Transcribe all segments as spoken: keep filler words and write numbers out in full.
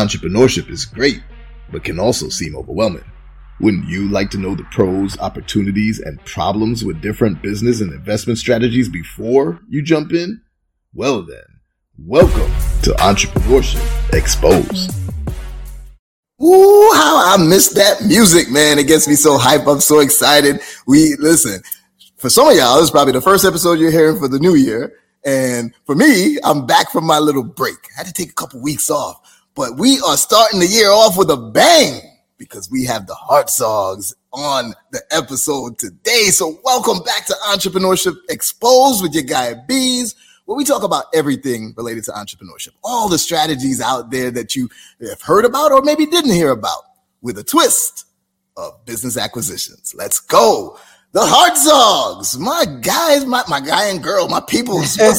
entrepreneurship is great, but can also seem overwhelming. Wouldn't you like to know the pros, opportunities, and problems with different business and investment strategies before you jump in? Well then, welcome to Entrepreneurship Exposed. Ooh, how I miss that music, man. It gets me so hype. I'm so excited. We listen, for some of y'all, this is probably the first episode you're hearing for the new year. And for me, I'm back from my little break. I had to take a couple weeks off, but we are starting the year off with a bang because we have the Hartzogs on the episode today. So welcome back to Entrepreneurship Exposed with your guy Beez, where we talk about everything related to entrepreneurship, all the strategies out there that you have heard about or maybe didn't hear about, with a twist of business acquisitions. Let's go. The Hartzogs, my guys, my, my guy and girl, my people. What's going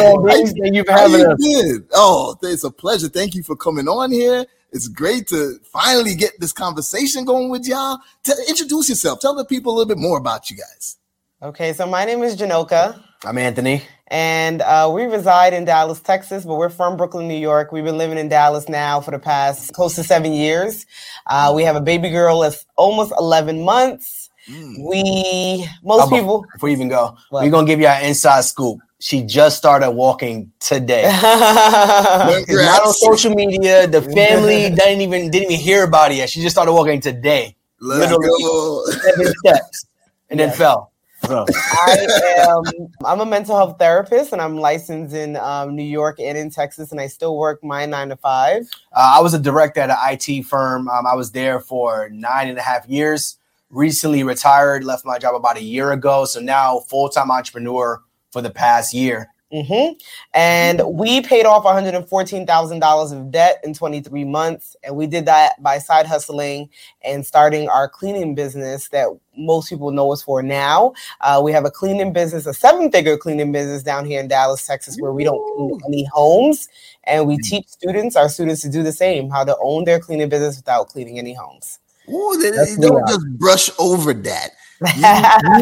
on, Beez? Thank you for having us. Did? Oh, it's a pleasure. Thank you for coming on here. It's great to finally get this conversation going with y'all. Tell, introduce yourself. Tell the people a little bit more about you guys. Okay, so my name is Jhanika. I'm Anthony. And uh, we reside in Dallas, Texas, but we're from Brooklyn, New York. We've been living in Dallas now for the past close to seven years. Uh, we have a baby girl that's almost eleven months. Mm. We, most about, people. Before you even go, what? We're going to give you our inside scoop. She just started walking today. Not on social media. The family didn't even didn't even hear about it yet. She just started walking today. Let's go. Seven steps and yes. then fell. I am, I'm a mental health therapist, and I'm licensed in um, New York and in Texas, and I still work my nine to five. Uh, I was a director at an I T firm. Um, I was there for nine and a half years, recently retired, left my job about a year ago. So now full-time entrepreneur for the past year. Mm-hmm. And we paid off one hundred fourteen thousand dollars of debt in twenty-three months. And we did that by side hustling and starting our cleaning business that most people know us for now. Uh, we have a cleaning business, a seven-figure cleaning business down here in Dallas, Texas, where we don't clean any homes. And we teach students, our students, to do the same, how to own their cleaning business without cleaning any homes. Ooh, they, they don't just brush over that. You,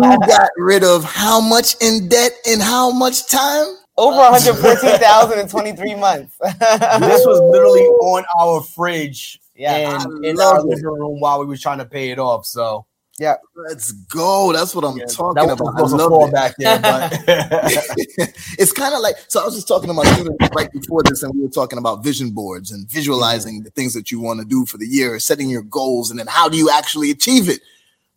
you got rid of how much in debt in how much time? Over one hundred fourteen thousand in twenty-three months. This was literally on our fridge yeah, and in our living room while we were trying to pay it off. So yeah, let's go. That's what I'm yeah, talking that about. I love it. Back there, but it's kind of like, so I was just talking to my students right before this, and we were talking about vision boards and visualizing mm-hmm. the things that you want to do for the year, setting your goals, and then how do you actually achieve it?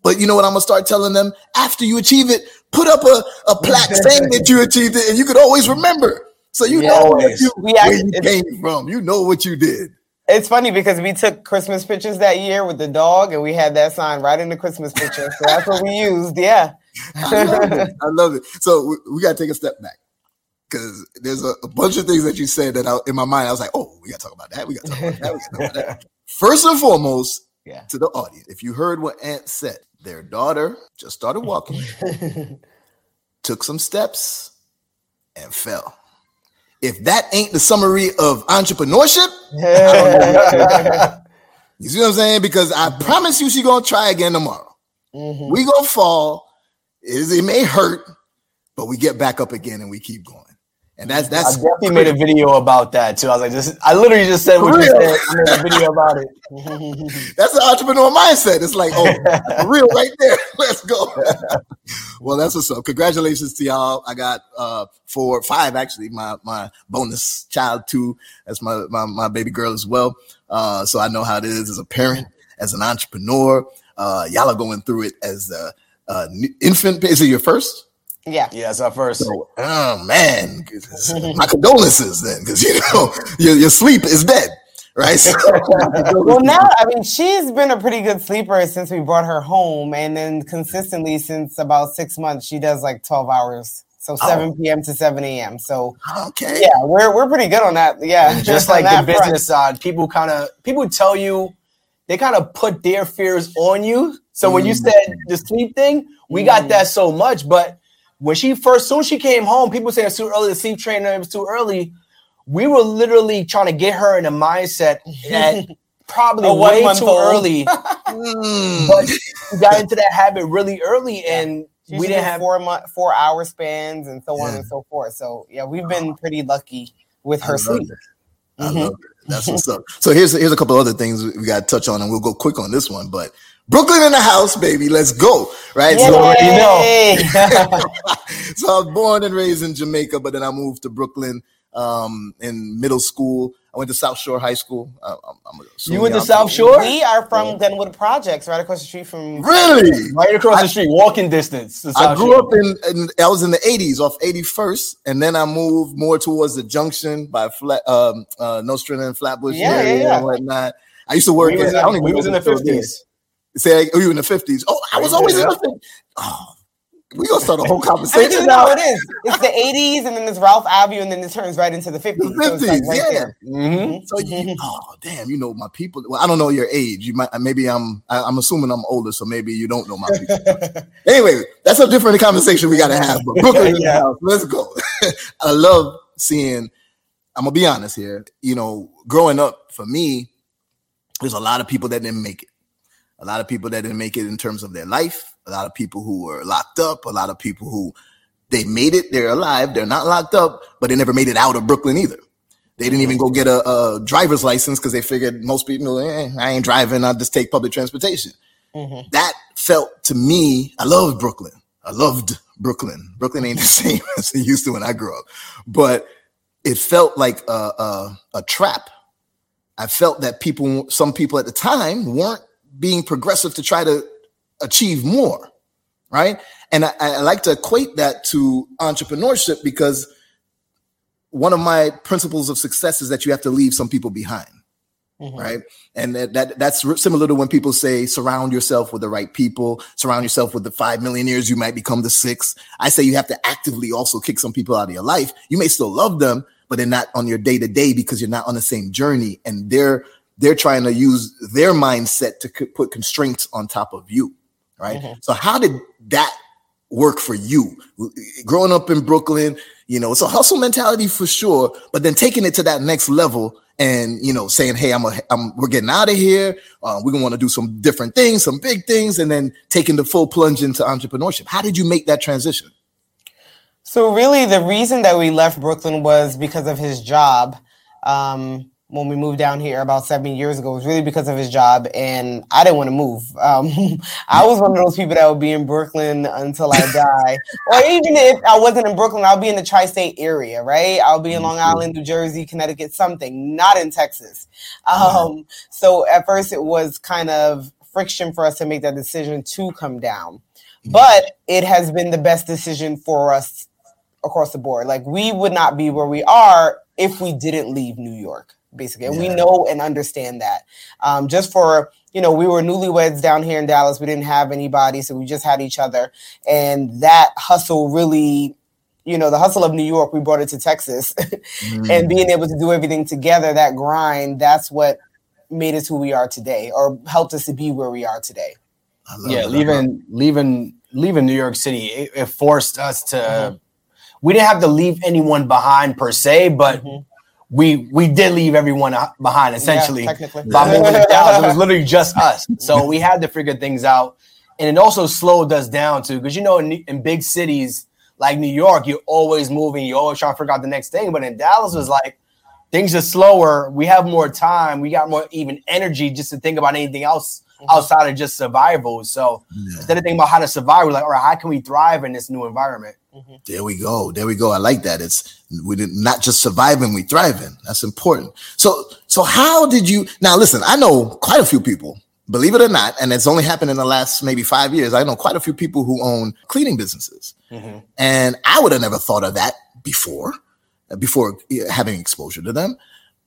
But you know what I'm going to start telling them? After you achieve it, put up a, a plaque saying that you achieved it, and you could always remember. So you yeah, know what you, we where actually, you came from. You know what you did. It's funny because we took Christmas pictures that year with the dog, and we had that sign right in the Christmas picture. So that's what we used. Yeah. I love it. I love it. So we, we got to take a step back, because there's a, a bunch of things that you said that I, in my mind I was like, oh, we got to talk about that. We got to talk about that. We got to talk about that. First and foremost, yeah. to the audience, if you heard what Ant said, their daughter just started walking, took some steps, and fell. If that ain't the summary of entrepreneurship, you see what I'm saying? Because I promise you, she's going to try again tomorrow. Mm-hmm. We going to fall. It may hurt, but we get back up again and we keep going. And that's that's. I definitely crazy. Made a video about that too. I was like, this is, I literally just said for what real? You said. I made a video about it. That's an entrepreneur mindset. It's like, oh, for real, right there. Let's go. Well, that's what's up. Congratulations to y'all. I got uh four, five actually. My my bonus child too. That's my my, my baby girl as well. Uh, so I know how it is as a parent, as an entrepreneur. Uh, y'all are going through it as a, a infant. Is it your first? Yeah. Yeah, it's our first. So, oh, man. My condolences then, because, you know, your, your sleep is dead, right? So, well, now, I mean, she's been a pretty good sleeper since we brought her home. And then consistently since about six months, she does like twelve hours. So seven p.m. to seven a.m. So, okay. Yeah, we're we're pretty good on that. Yeah. Just like the business front. Side, people kind of, people tell you, they kind of put their fears on you. So when mm. you said the sleep thing, we mm. got that so much, but when she first, soon she came home, people say it's too early, the sleep trainer, it was too early. We were literally trying to get her in a mindset that probably way too early. But we got into that habit really early, and yeah. we didn't have four month, four hour spans, and so on yeah. and so forth. So yeah, we've been pretty lucky with her sleep. It. I mm-hmm. love it. That's what's up. So here's here's a couple other things we got to touch on, and we'll go quick on this one. But Brooklyn in the house, baby. Let's go. Right? So, know. So I was born and raised in Jhanika, but then I moved to Brooklyn um, in middle school. I went to South Shore High School. Uh, I'm you went to I'm South Shore? We are from yeah. Denwood Projects, right across the street from... Really? Right across I, the street, walking distance. I grew Shore. up in, in... I was in the eighties, off eighty-first, and then I moved more towards the junction by Flat, um, uh, Nostrand and Flatbush. Yeah, yeah, yeah. And whatnot. I used to work... We was, at, I don't we was in the fifties. Say, like, oh, you in the fifties. Oh, I was always yeah. in the fifties. Oh. We're going to start a whole conversation. You know, it is. It's the eighties, and then there's Ralph Abio, and then it turns right into the fifties. The fifties, so like right yeah. There. Mm-hmm. So, you, oh, damn, you know my people. Well, I don't know your age. You might, maybe I'm, I, I'm assuming I'm older, so maybe you don't know my people. Anyway, that's a different conversation we got to have. But Brooklyn, yeah. house, let's go. I love seeing, I'm going to be honest here, you know, growing up, for me, there's a lot of people that didn't make it. A lot of people that didn't make it in terms of their life. A lot of people who were locked up, a lot of people who they made it, they're alive, they're not locked up, but they never made it out of Brooklyn either. They didn't even go get a, a driver's license because they figured most people, eh, I ain't driving, I'll just take public transportation. Mm-hmm. That felt to me, I loved Brooklyn. I loved Brooklyn. Brooklyn ain't the same as it used to when I grew up, but it felt like a, a, a trap. I felt that people, some people at the time weren't being progressive to try to achieve more, right? And I, I like to equate that to entrepreneurship because one of my principles of success is that you have to leave some people behind, mm-hmm. right? And that, that that's similar to when people say surround yourself with the right people, surround yourself with the five millionaires, you might become the six. I say you have to actively also kick some people out of your life. You may still love them, but they're not on your day-to-day because you're not on the same journey, and they're they're trying to use their mindset to co- put constraints on top of you. Right. Mm-hmm. So how did that work for you growing up in Brooklyn? You know, it's a hustle mentality for sure, but then taking it to that next level and, you know, saying, hey, I'm, a, I'm we're getting out of here. Uh, we're going to want to do some different things, some big things, and then taking the full plunge into entrepreneurship. How did you make that transition? So really the reason that we left Brooklyn was because of his job. Um, when we moved down here about seven years ago, it was really because of his job, and I didn't want to move. Um, I was one of those people that would be in Brooklyn until I die. Or even if I wasn't in Brooklyn, I'll be in the tri-state area, right? I'll be in Long Island, New Jersey, Connecticut, something, not in Texas. Um, so at first it was kind of friction for us to make that decision to come down. But it has been the best decision for us across the board. Like, we would not be where we are if we didn't leave New York. Basically, and yeah. we know and understand that. Um, just for, you know, we were newlyweds down here in Dallas. We didn't have anybody, so we just had each other. And that hustle really, you know, the hustle of New York, we brought it to Texas. mm-hmm. And being able to do everything together, that grind, that's what made us who we are today, or helped us to be where we are today. I love yeah, that. leaving leaving leaving New York City, it, it forced us to. Mm-hmm. We didn't have to leave anyone behind per se, but. Mm-hmm. We we did leave everyone behind, essentially. Yeah, technically. By moving to Dallas, it was literally just us. So we had to figure things out. And it also slowed us down, too. Because, you know, in, in big cities like New York, you're always moving. You're always trying to figure out the next thing. But in Dallas, it was like, things are slower. We have more time. We got more even energy just to think about anything else outside of just survival. So yeah. instead of thinking about how to survive, we're like, all right, how can we thrive in this new environment? Mm-hmm. There we go. There we go. I like that. It's we didn't not just surviving, we thriving. That's important. So so how did you now listen, I know quite a few people, believe it or not, and it's only happened in the last maybe five years. I know quite a few people who own cleaning businesses. Mm-hmm. And I would have never thought of that before, before having exposure to them.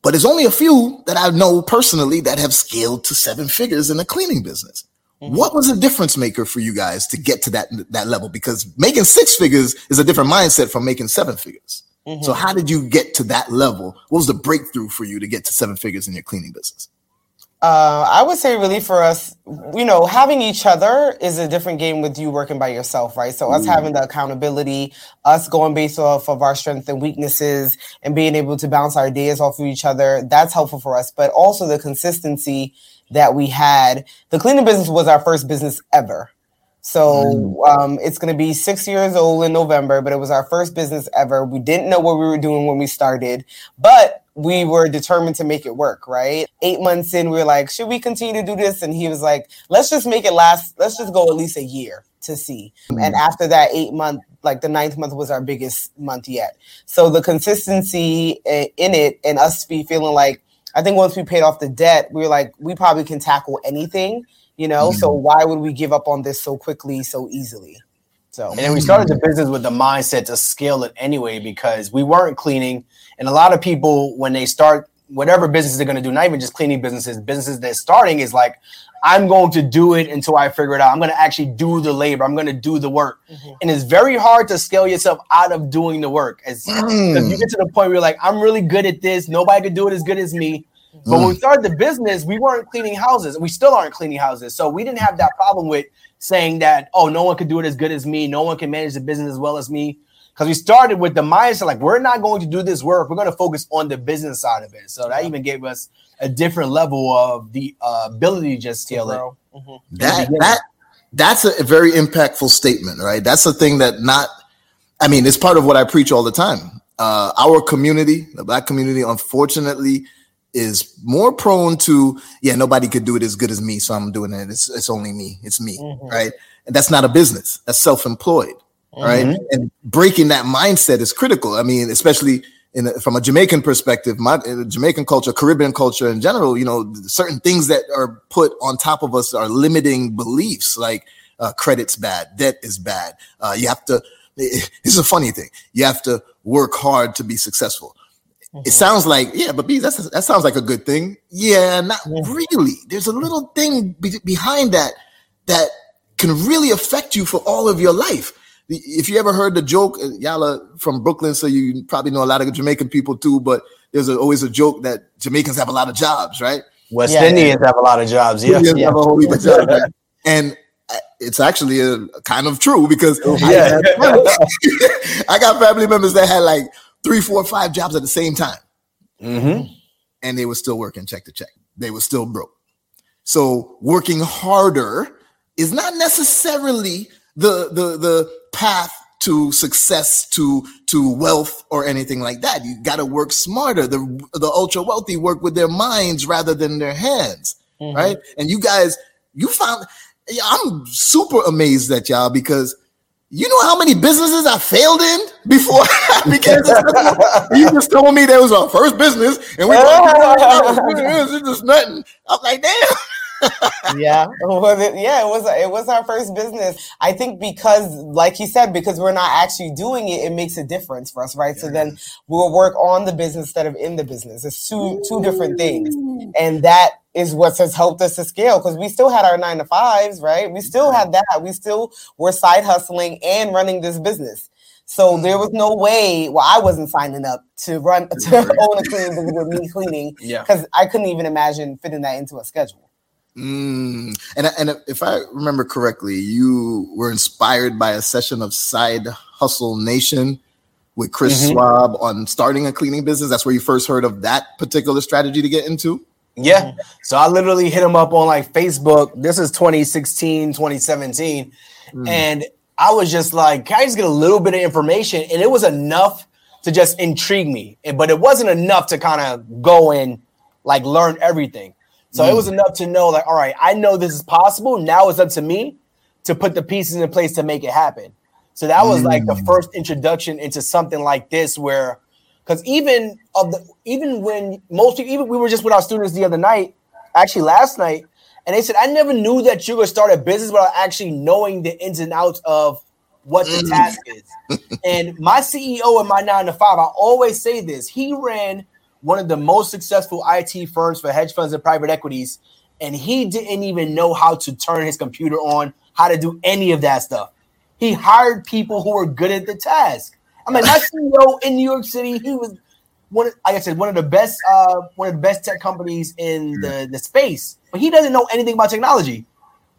But there's only a few that I know personally that have scaled to seven figures in the cleaning business. Mm-hmm. What was the difference maker for you guys to get to that, that level? Because making six figures is a different mindset from making seven figures. Mm-hmm. So how did you get to that level? What was the breakthrough for you to get to seven figures in your cleaning business? Uh, I would say really for us, you know, having each other is a different game with you working by yourself, right? So us Ooh. having the accountability, us going based off of our strengths and weaknesses and being able to bounce our ideas off of each other, that's helpful for us. But also the consistency that we had. The cleaning business was our first business ever. So um, it's going to be six years old in November, but it was our first business ever. We didn't know what we were doing when we started, but we were determined to make it work, right? Eight months in, we were like, should we continue to do this? And he was like, let's just make it last. Let's just go at least a year to see. Mm-hmm. And after that eight month, like the ninth month was our biggest month yet. So the consistency in it and us be feeling like, I think once we paid off the debt, we were like, we probably can tackle anything, you know? Mm-hmm. So why would we give up on this so quickly, so easily? So. And then we started the business with the mindset to scale it anyway, because we weren't cleaning. And a lot of people, when they start whatever business they're going to do, not even just cleaning businesses, businesses they're starting is like, I'm going to do it until I figure it out. I'm going to actually do the labor. I'm going to do the work. Mm-hmm. And it's very hard to scale yourself out of doing the work. As mm. you get to the point where you're like, I'm really good at this. Nobody could do it as good as me. Mm. But when we started the business, we weren't cleaning houses. We still aren't cleaning houses. So we didn't have that problem with saying that, oh, no one could do it as good as me. No one can manage the business as well as me. Because we started with the mindset, like, we're not going to do this work. We're going to focus on the business side of it. So that even gave us a different level of the uh, ability to just scale it. Mm-hmm. That, that, that's a very impactful statement, right? That's the thing that not, I mean, it's part of what I preach all the time. Uh, our community, the Black community, unfortunately, is more prone to, yeah, nobody could do it as good as me, so I'm doing it. It's, it's only me. It's me, mm-hmm. right? And that's not a business. That's self-employed, mm-hmm. right? And breaking that mindset is critical. I mean, especially in a, from a Jamaican perspective, my Jamaican culture, Caribbean culture in general, you know, certain things that are put on top of us are limiting beliefs, like uh, credit's bad, debt is bad. Uh, you have to, this is a funny thing, you have to work hard to be successful. Mm-hmm. It sounds like, yeah, but Beez, that's, that sounds like a good thing. Yeah, not mm-hmm. really. There's a little thing be- behind that that can really affect you for all of your life. If you ever heard the joke, y'all are from Brooklyn, so you probably know a lot of Jamaican people too, but there's a, always a joke that Jamaicans have a lot of jobs, right? West yeah, Indians have a lot of jobs. Yeah, yeah. Have a whole heap of jobs, right? And it's actually a, a kind of true because yeah. I, I got family members that had like three, four, five jobs at the same time. Mm-hmm. And they were still working check to check. They were still broke. So working harder is not necessarily the the the path to success, to to wealth or anything like that. You got to work smarter. The the ultra wealthy work with their minds rather than their hands, mm-hmm. right? And you guys, you found, I'm super amazed at y'all because you know how many businesses I failed in before I began this? You just told me that was our first business, and we it's just nothing. I'm like, damn. yeah, was it, yeah, it was it was our first business. I think because, like he said, because we're not actually doing it, it makes a difference for us, right? Yeah. So then we'll work on the business instead of in the business. It's two two different things, and that is what has helped us to scale, because we still had our nine to fives, right? We still had that. We still were side hustling and running this business. So there was no way, well, I wasn't signing up to run, to own a cleaning business with me cleaning, because yeah. I couldn't even imagine fitting that into a schedule. Mm. And, and if I remember correctly, you were inspired by a session of Side Hustle Nation with Chris mm-hmm. Swab on starting a cleaning business. That's where you first heard of that particular strategy to get into? Yeah. So I literally hit him up on like Facebook. This is twenty sixteen, twenty seventeen. Mm. And I was just like, can I just get a little bit of information? And it was enough to just intrigue me. But it wasn't enough to kind of go and like learn everything. So mm. it was enough to know like, all right, I know this is possible. Now it's up to me to put the pieces in place to make it happen. So that was mm. like the first introduction into something like this where, because even of the even when most even we were just with our students the other night, actually last night, and they said, I never knew that you would start a business without actually knowing the ins and outs of what the mm. task is. And my C E O in my nine to five, I always say this, he ran one of the most successful I T firms for hedge funds and private equities, and he didn't even know how to turn his computer on, how to do any of that stuff. He hired people who were good at the task. I mean, my C E O in New York City, he was one of, like I said, one of the best, uh, one of the best tech companies in the, the space, but he doesn't know anything about technology.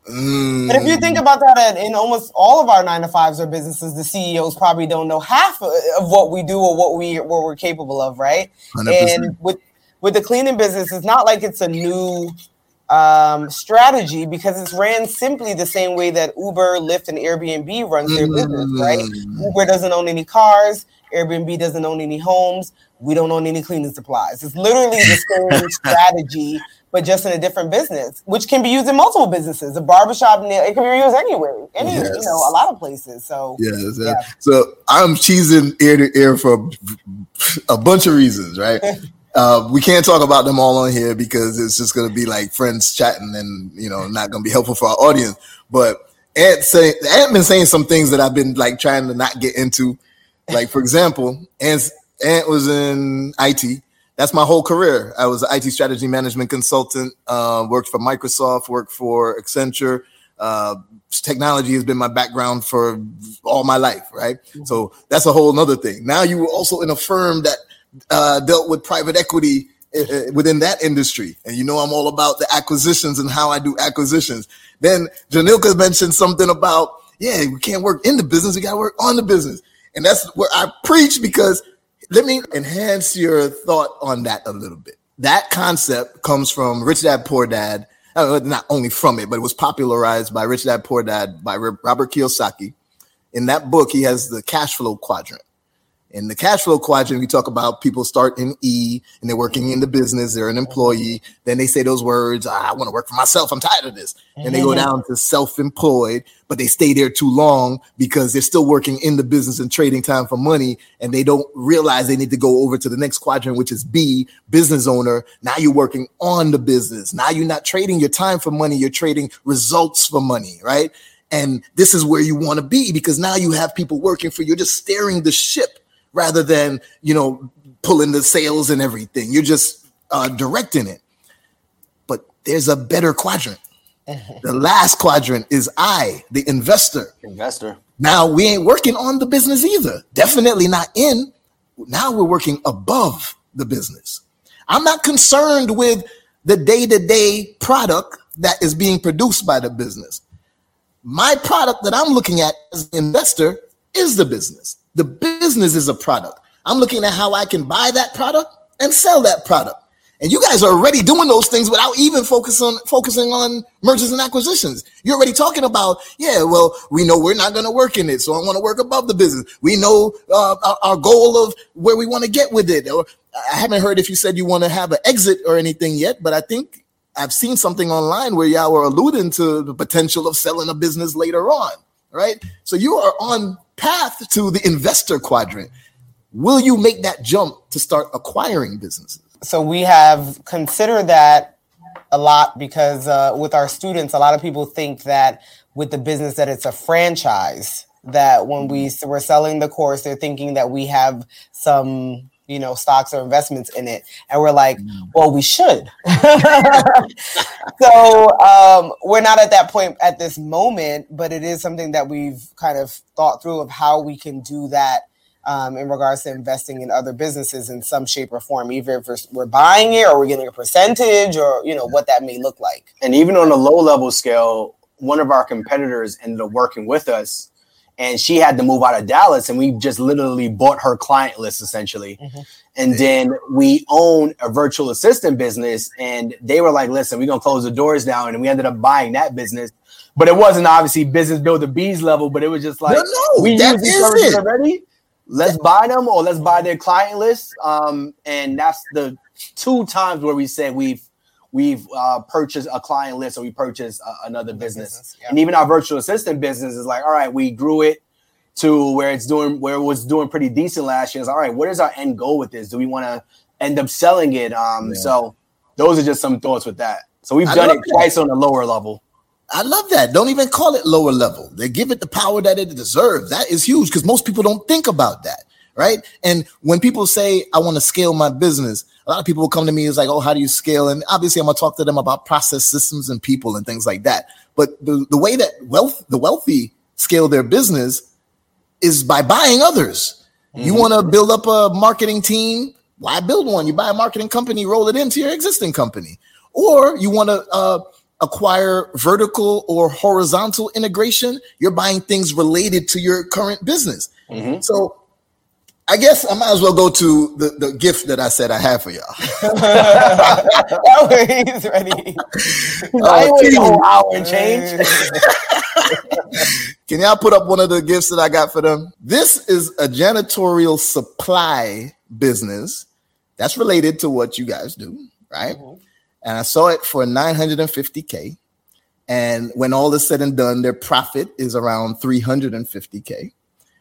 Mm. But if you think about that, in almost all of our nine to fives or businesses, the C E Os probably don't know half of what we do or what we what we're capable of, right? one hundred percent. And with with the cleaning business, it's not like it's a new um, strategy because it's ran simply the same way that Uber, Lyft, and Airbnb runs their business, right? Uber doesn't own any cars. Airbnb doesn't own any homes. We don't own any cleaning supplies. It's literally the same strategy, but just in a different business, which can be used in multiple businesses. A barbershop, it can be used anywhere, any yes. you know, a lot of places. So yes, yeah. Yeah. So I'm cheesing ear to ear for a bunch of reasons, right? Uh, we can't talk about them all on here because it's just going to be like friends chatting and, you know, not going to be helpful for our audience. But Ant's say, Ant been saying some things that I've been like trying to not get into. Like, for example, Ant, Ant was in I T. That's my whole career. I was an I T strategy management consultant, uh, worked for Microsoft, worked for Accenture. Uh, technology has been my background for all my life, right? Mm-hmm. So that's a whole nother thing. Now you were also in a firm that uh, dealt with private equity uh, within that industry. And you know I'm all about the acquisitions and how I do acquisitions. Then Jhanika mentioned something about, yeah, we can't work in the business. We got to work on the business. And that's where I preach, because let me enhance your thought on that a little bit. That concept comes from Rich Dad Poor Dad, not only from it, but it was popularized by Rich Dad Poor Dad by Robert Kiyosaki. In that book, he has the cash flow quadrant. In the cash flow quadrant, we talk about people start in E and they're working in the business. They're an employee. Then they say those words, I want to work for myself. I'm tired of this. And they go down to self-employed, but they stay there too long because they're still working in the business and trading time for money. And they don't realize they need to go over to the next quadrant, which is B, business owner. Now you're working on the business. Now you're not trading your time for money. You're trading results for money, right? And this is where you want to be, because now you have people working for you. You're just steering the ship. Rather than, you know, pulling the sails and everything, you're just uh, directing it. But there's a better quadrant. The last quadrant is I, the investor. Investor. Now we ain't working on the business either. Definitely not in. Now we're working above the business. I'm not concerned with the day-to-day product that is being produced by the business. My product that I'm looking at as an investor is the business. The business is a product. I'm looking at how I can buy that product and sell that product. And you guys are already doing those things without even focus on, focusing on mergers and acquisitions. You're already talking about, yeah, well, we know we're not going to work in it, so I want to work above the business. We know uh, our, our goal of where we want to get with it. Or I haven't heard if you said you want to have an exit or anything yet, but I think I've seen something online where y'all were alluding to the potential of selling a business later on, right? So you are on path to the investor quadrant. Will you make that jump to start acquiring businesses? So we have considered that a lot, because uh, with our students, a lot of people think that with the business that it's a franchise, that when we we're selling the course, they're thinking that we have some, you know, stocks or investments in it. And we're like, well, we should. so um, we're not at that point at this moment, but it is something that we've kind of thought through of how we can do that um, in regards to investing in other businesses in some shape or form, either if we're, we're buying it or we're getting a percentage or, you know, what that may look like. And even on a low level scale, one of our competitors ended up working with us. And she had to move out of Dallas, and we just literally bought her client list, essentially. Mm-hmm. And then we own a virtual assistant business, and they were like, listen, we're going to close the doors down. And we ended up buying that business. But it wasn't obviously Business Builder Beez level, but it was just like, no, no, we use these services already. Let's buy them, or let's buy their client list. Um, and that's the two times where we said we've We've uh, purchased a client list, or we purchased uh, another business. business yeah. And even our virtual assistant business is like, all right, we grew it to where it's doing, where it was doing pretty decent last year. It's like, all right, what is our end goal with this? Do we want to end up selling it? Um, yeah. So those are just some thoughts with that. So we've I done it twice on a lower level. I love that. Don't even call it lower level. They give it the power that it deserves. That is huge, because most people don't think about that. Right. And when people say, I want to scale my business, a lot of people will come to me. It's like, oh, how do you scale? And obviously, I'm going to talk to them about process, systems, and people and things like that. But the, the way that wealth, the wealthy scale their business is by buying others. Mm-hmm. You want to build up a marketing team? Why build one? You buy a marketing company, roll it into your existing company. Or you want to uh, acquire vertical or horizontal integration. You're buying things related to your current business. Mm-hmm. So I guess I might as well go to the, the gift that I said I have for y'all. That way he's ready. Uh, I wait a whole hour and change. Can y'all put up one of the gifts that I got for them? This is a janitorial supply business that's related to what you guys do, right? Mm-hmm. And I saw it for nine hundred fifty K. And when all is said and done, their profit is around three hundred fifty K.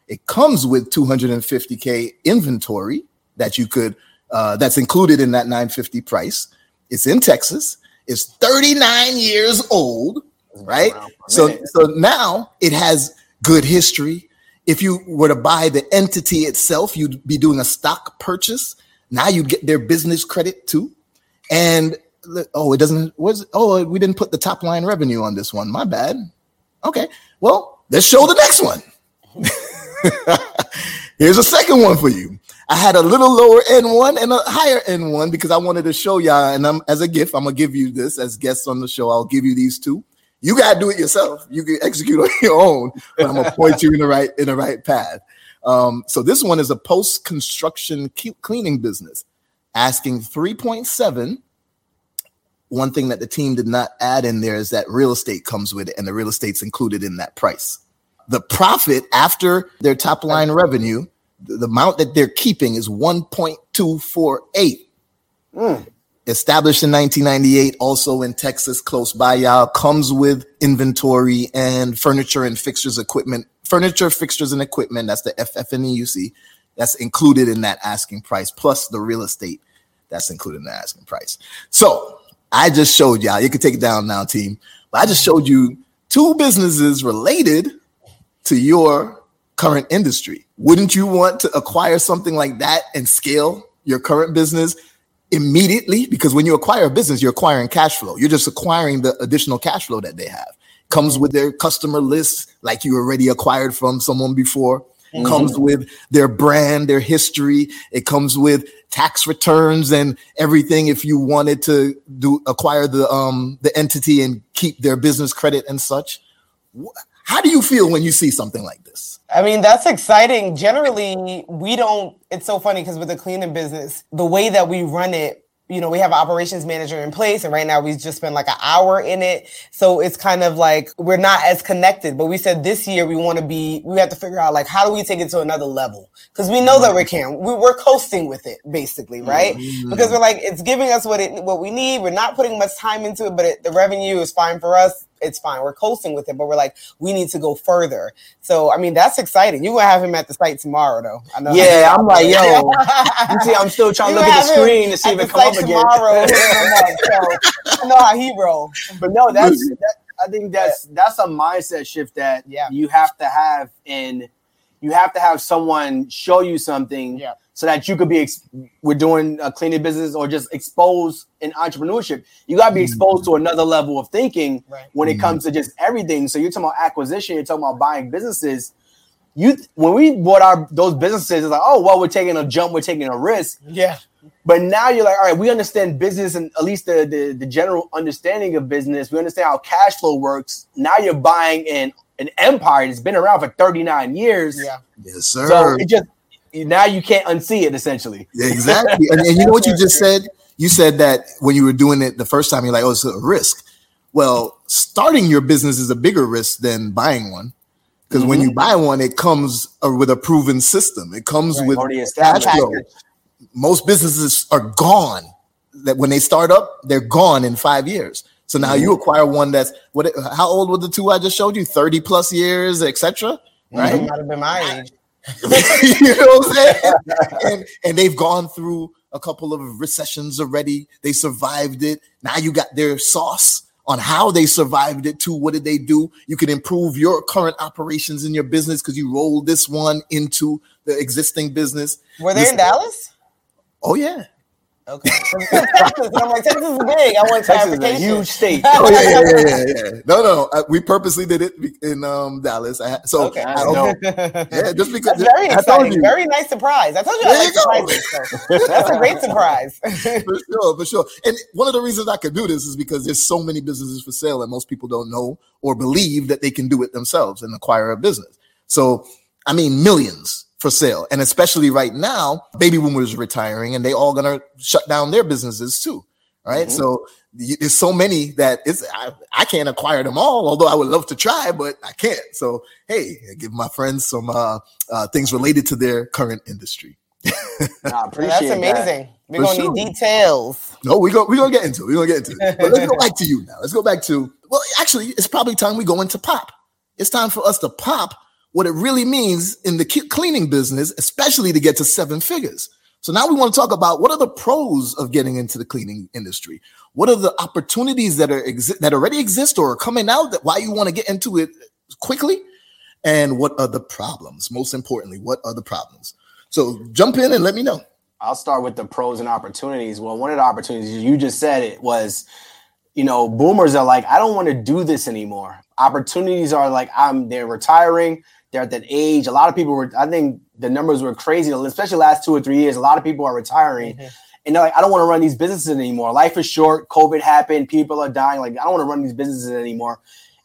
It comes with two hundred fifty K inventory that you could, uh, that's included in that nine fifty price. It's in Texas. It's thirty-nine years old, right? Wow. So, so now it has good history. If you were to buy the entity itself, you'd be doing a stock purchase. Now you get their business credit too. And oh, it doesn't, was, oh, we didn't put the top line revenue on this one. My bad. Okay. Well, let's show the next one. Here's a second one for you. I had a little lower end one and a higher end one because I wanted to show y'all, and I'm, as a gift, I'm going to give you this as guests on the show. I'll give you these two. You got to do it yourself. You can execute on your own, but I'm going to point you in the right, in the right path. Um, so this one is a post-construction cleaning business, asking three point seven. One thing that the team did not add in there is that real estate comes with it, and the real estate's included in that price. The profit after their top line revenue, the amount that they're keeping is one point two four eight. Mm. Established in nineteen ninety-eight, also in Texas, close by y'all, comes with inventory and furniture and fixtures, equipment, furniture, fixtures, and equipment. That's the F F N E you see. That's included in that asking price, plus the real estate that's included in the asking price. So I just showed y'all, you can take it down now, team, but I just showed you two businesses related to your current industry. Wouldn't you want to acquire something like that and scale your current business immediately? Because when you acquire a business, you're acquiring cash flow. You're just acquiring the additional cash flow that they have. Comes with their customer list, like you already acquired from someone before. Mm-hmm. Comes with their brand, their history. It comes with tax returns and everything. If you wanted to do acquire the um the entity and keep their business credit and such. What? How do you feel when you see something like this? I mean, that's exciting. Generally, we don't, it's so funny because with the cleaning business, the way that we run it, you know, we have an operations manager in place, and right now we've just spent like an hour in it. So it's kind of like, we're not as connected, but we said this year we want to be, we have to figure out like, how do we take it to another level? Because we know that we can, we're coasting with it basically, right? Mm-hmm. Because we're like, it's giving us what it, what we need. We're not putting much time into it, but it, the revenue is fine for us. It's fine. We're coasting with it, but we're like, we need to go further. So, I mean, that's exciting. You're going to have him at the site tomorrow, though. I know. Yeah, I'm like, yo. You see, I'm still trying to look at the screen to see if it comes up again. I know how he roll. But no, that's, that, I think that's, that's a mindset shift that yeah. you have to have, and you have to have someone show you something yeah. so that you could be, ex- we're doing a cleaning business or just exposed in entrepreneurship. You got to be exposed mm-hmm. to another level of thinking right. when it mm-hmm. comes to just everything. So you're talking about acquisition, you're talking about buying businesses. You, when we bought our, those businesses, it's like, oh, well, we're taking a jump, we're taking a risk. Yeah. But now you're like, all right, we understand business and at least the, the, the general understanding of business. We understand how cash flow works. Now you're buying in an empire that's been around for thirty-nine years. Yeah. Yes, sir. So it just now you can't unsee it essentially. Yeah, exactly. and, and you know what you just said? You said that when you were doing it the first time, you're like, oh, it's a risk. Well, starting your business is a bigger risk than buying one. Because mm-hmm. when you buy one, it comes uh, with a proven system. It comes right. with cash flow. Most businesses are gone. That when they start up, they're gone in five years. So now you acquire one that's what? How old were the two I just showed you? Thirty plus years, et cetera. Right? It might have been my age. You know what I'm saying? and, and they've gone through a couple of recessions already. They survived it. Now you got their sauce on how they survived it too. What did they do? You can improve your current operations in your business because you rolled this one into the existing business. Were they this in Dallas? Oh yeah. Okay. Texas, I'm like, Texas is big. I want Texas is a huge state. Oh yeah, yeah, yeah, yeah. No, no, I, we purposely did it in um, Dallas. I, so okay, I, I don't know. Yeah, just because that's very I exciting, told you. Very nice surprise. I told you, there I like you surprises, go. So. That's a great surprise. For sure, for sure. And one of the reasons I could do this is because there's so many businesses for sale, and most people don't know or believe that they can do it themselves and acquire a business. So, I mean, millions. for sale. And especially right now, baby boomers are retiring and they all going to shut down their businesses too. Right. Mm-hmm. So there's so many that it's, I, I can't acquire them all, although I would love to try, but I can't. So, hey, I give my friends some uh, uh, things related to their current industry. I appreciate That's amazing. That. We're going to sure. need details. No, we're going we're gonna get into it. We're going to get into it. But let's go back to you now. Let's go back to, well, actually, it's probably time we go into pop. It's time for us to pop what it really means in the cleaning business, especially to get to seven figures. So now we want to talk about what are the pros of getting into the cleaning industry? What are the opportunities that are exi- that already exist or are coming out that why you want to get into it quickly? And what are the problems? Most importantly, what are the problems? So jump in and let me know. I'll start with the pros and opportunities. Well, one of the opportunities, you just said it, was, you know, boomers are like, I don't want to do this anymore. Opportunities are like, I'm they're retiring. They're at that age. A lot of people were, I think the numbers were crazy, especially the last two or three years. A lot of people are retiring mm-hmm. and they're like, I don't want to run these businesses anymore. Life is short. COVID happened. People are dying. Like, I don't want to run these businesses anymore.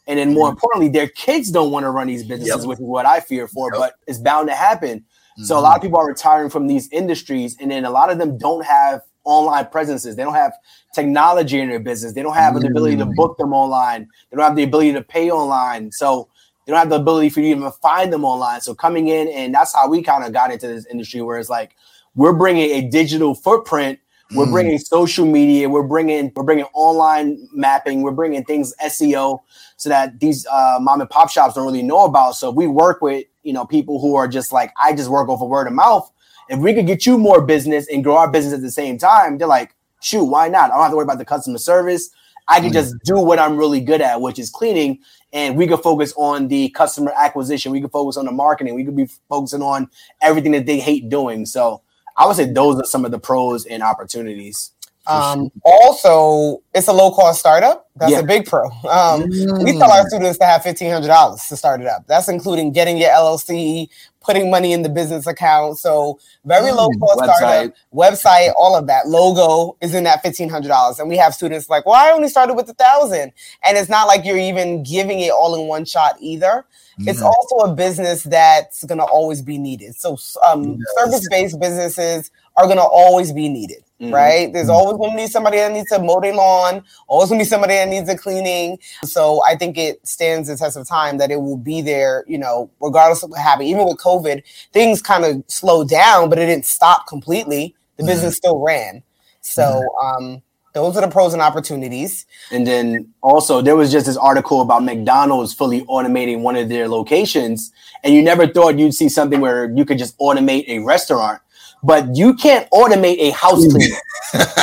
And then more mm-hmm. importantly, their kids don't want to run these businesses, yep. which is what I fear for, yep. but it's bound to happen. Mm-hmm. So a lot of people are retiring from these industries. And then a lot of them don't have online presences. They don't have technology in their business. They don't have mm-hmm. the ability to book them online. They don't have the ability to pay online. So they don't have the ability for you to even find them online. So coming in, and that's how we kind of got into this industry, where it's like, we're bringing a digital footprint. We're mm. bringing social media. We're bringing we're bringing online mapping. We're bringing things S E O, so that these uh, mom and pop shops don't really know about. So we work with, you know, people who are just like, I just work off of word of mouth. If we could get you more business and grow our business at the same time, they're like, shoot, why not? I don't have to worry about the customer service. I can mm. just do what I'm really good at, which is cleaning. And we could focus on the customer acquisition. We could focus on the marketing. We could be focusing on everything that they hate doing. So I would say those are some of the pros and opportunities. Um, also, it's a low-cost startup. That's yeah. a big pro. Um, mm. We tell our students to have fifteen hundred dollars to start it up. That's including getting your L L C, putting money in the business account. So very mm. low-cost website. startup, website, all of that. Logo is in that fifteen hundred dollars. And we have students like, well, I only started with one thousand dollars. And it's not like you're even giving it all in one shot either. Mm. It's also a business that's going to always be needed. So um, yes. service-based businesses are going to always be needed. Mm-hmm. Right? There's always going to be somebody that needs to mow their lawn, always going to be somebody that needs a cleaning. So I think it stands the test of time that it will be there, you know, regardless of what happened. Even with COVID, things kind of slowed down, but it didn't stop completely. The mm-hmm. business still ran. So um, those are the pros and opportunities. And then also there was just this article about McDonald's fully automating one of their locations. And you never thought you'd see something where you could just automate a restaurant. But you can't automate a house cleaner.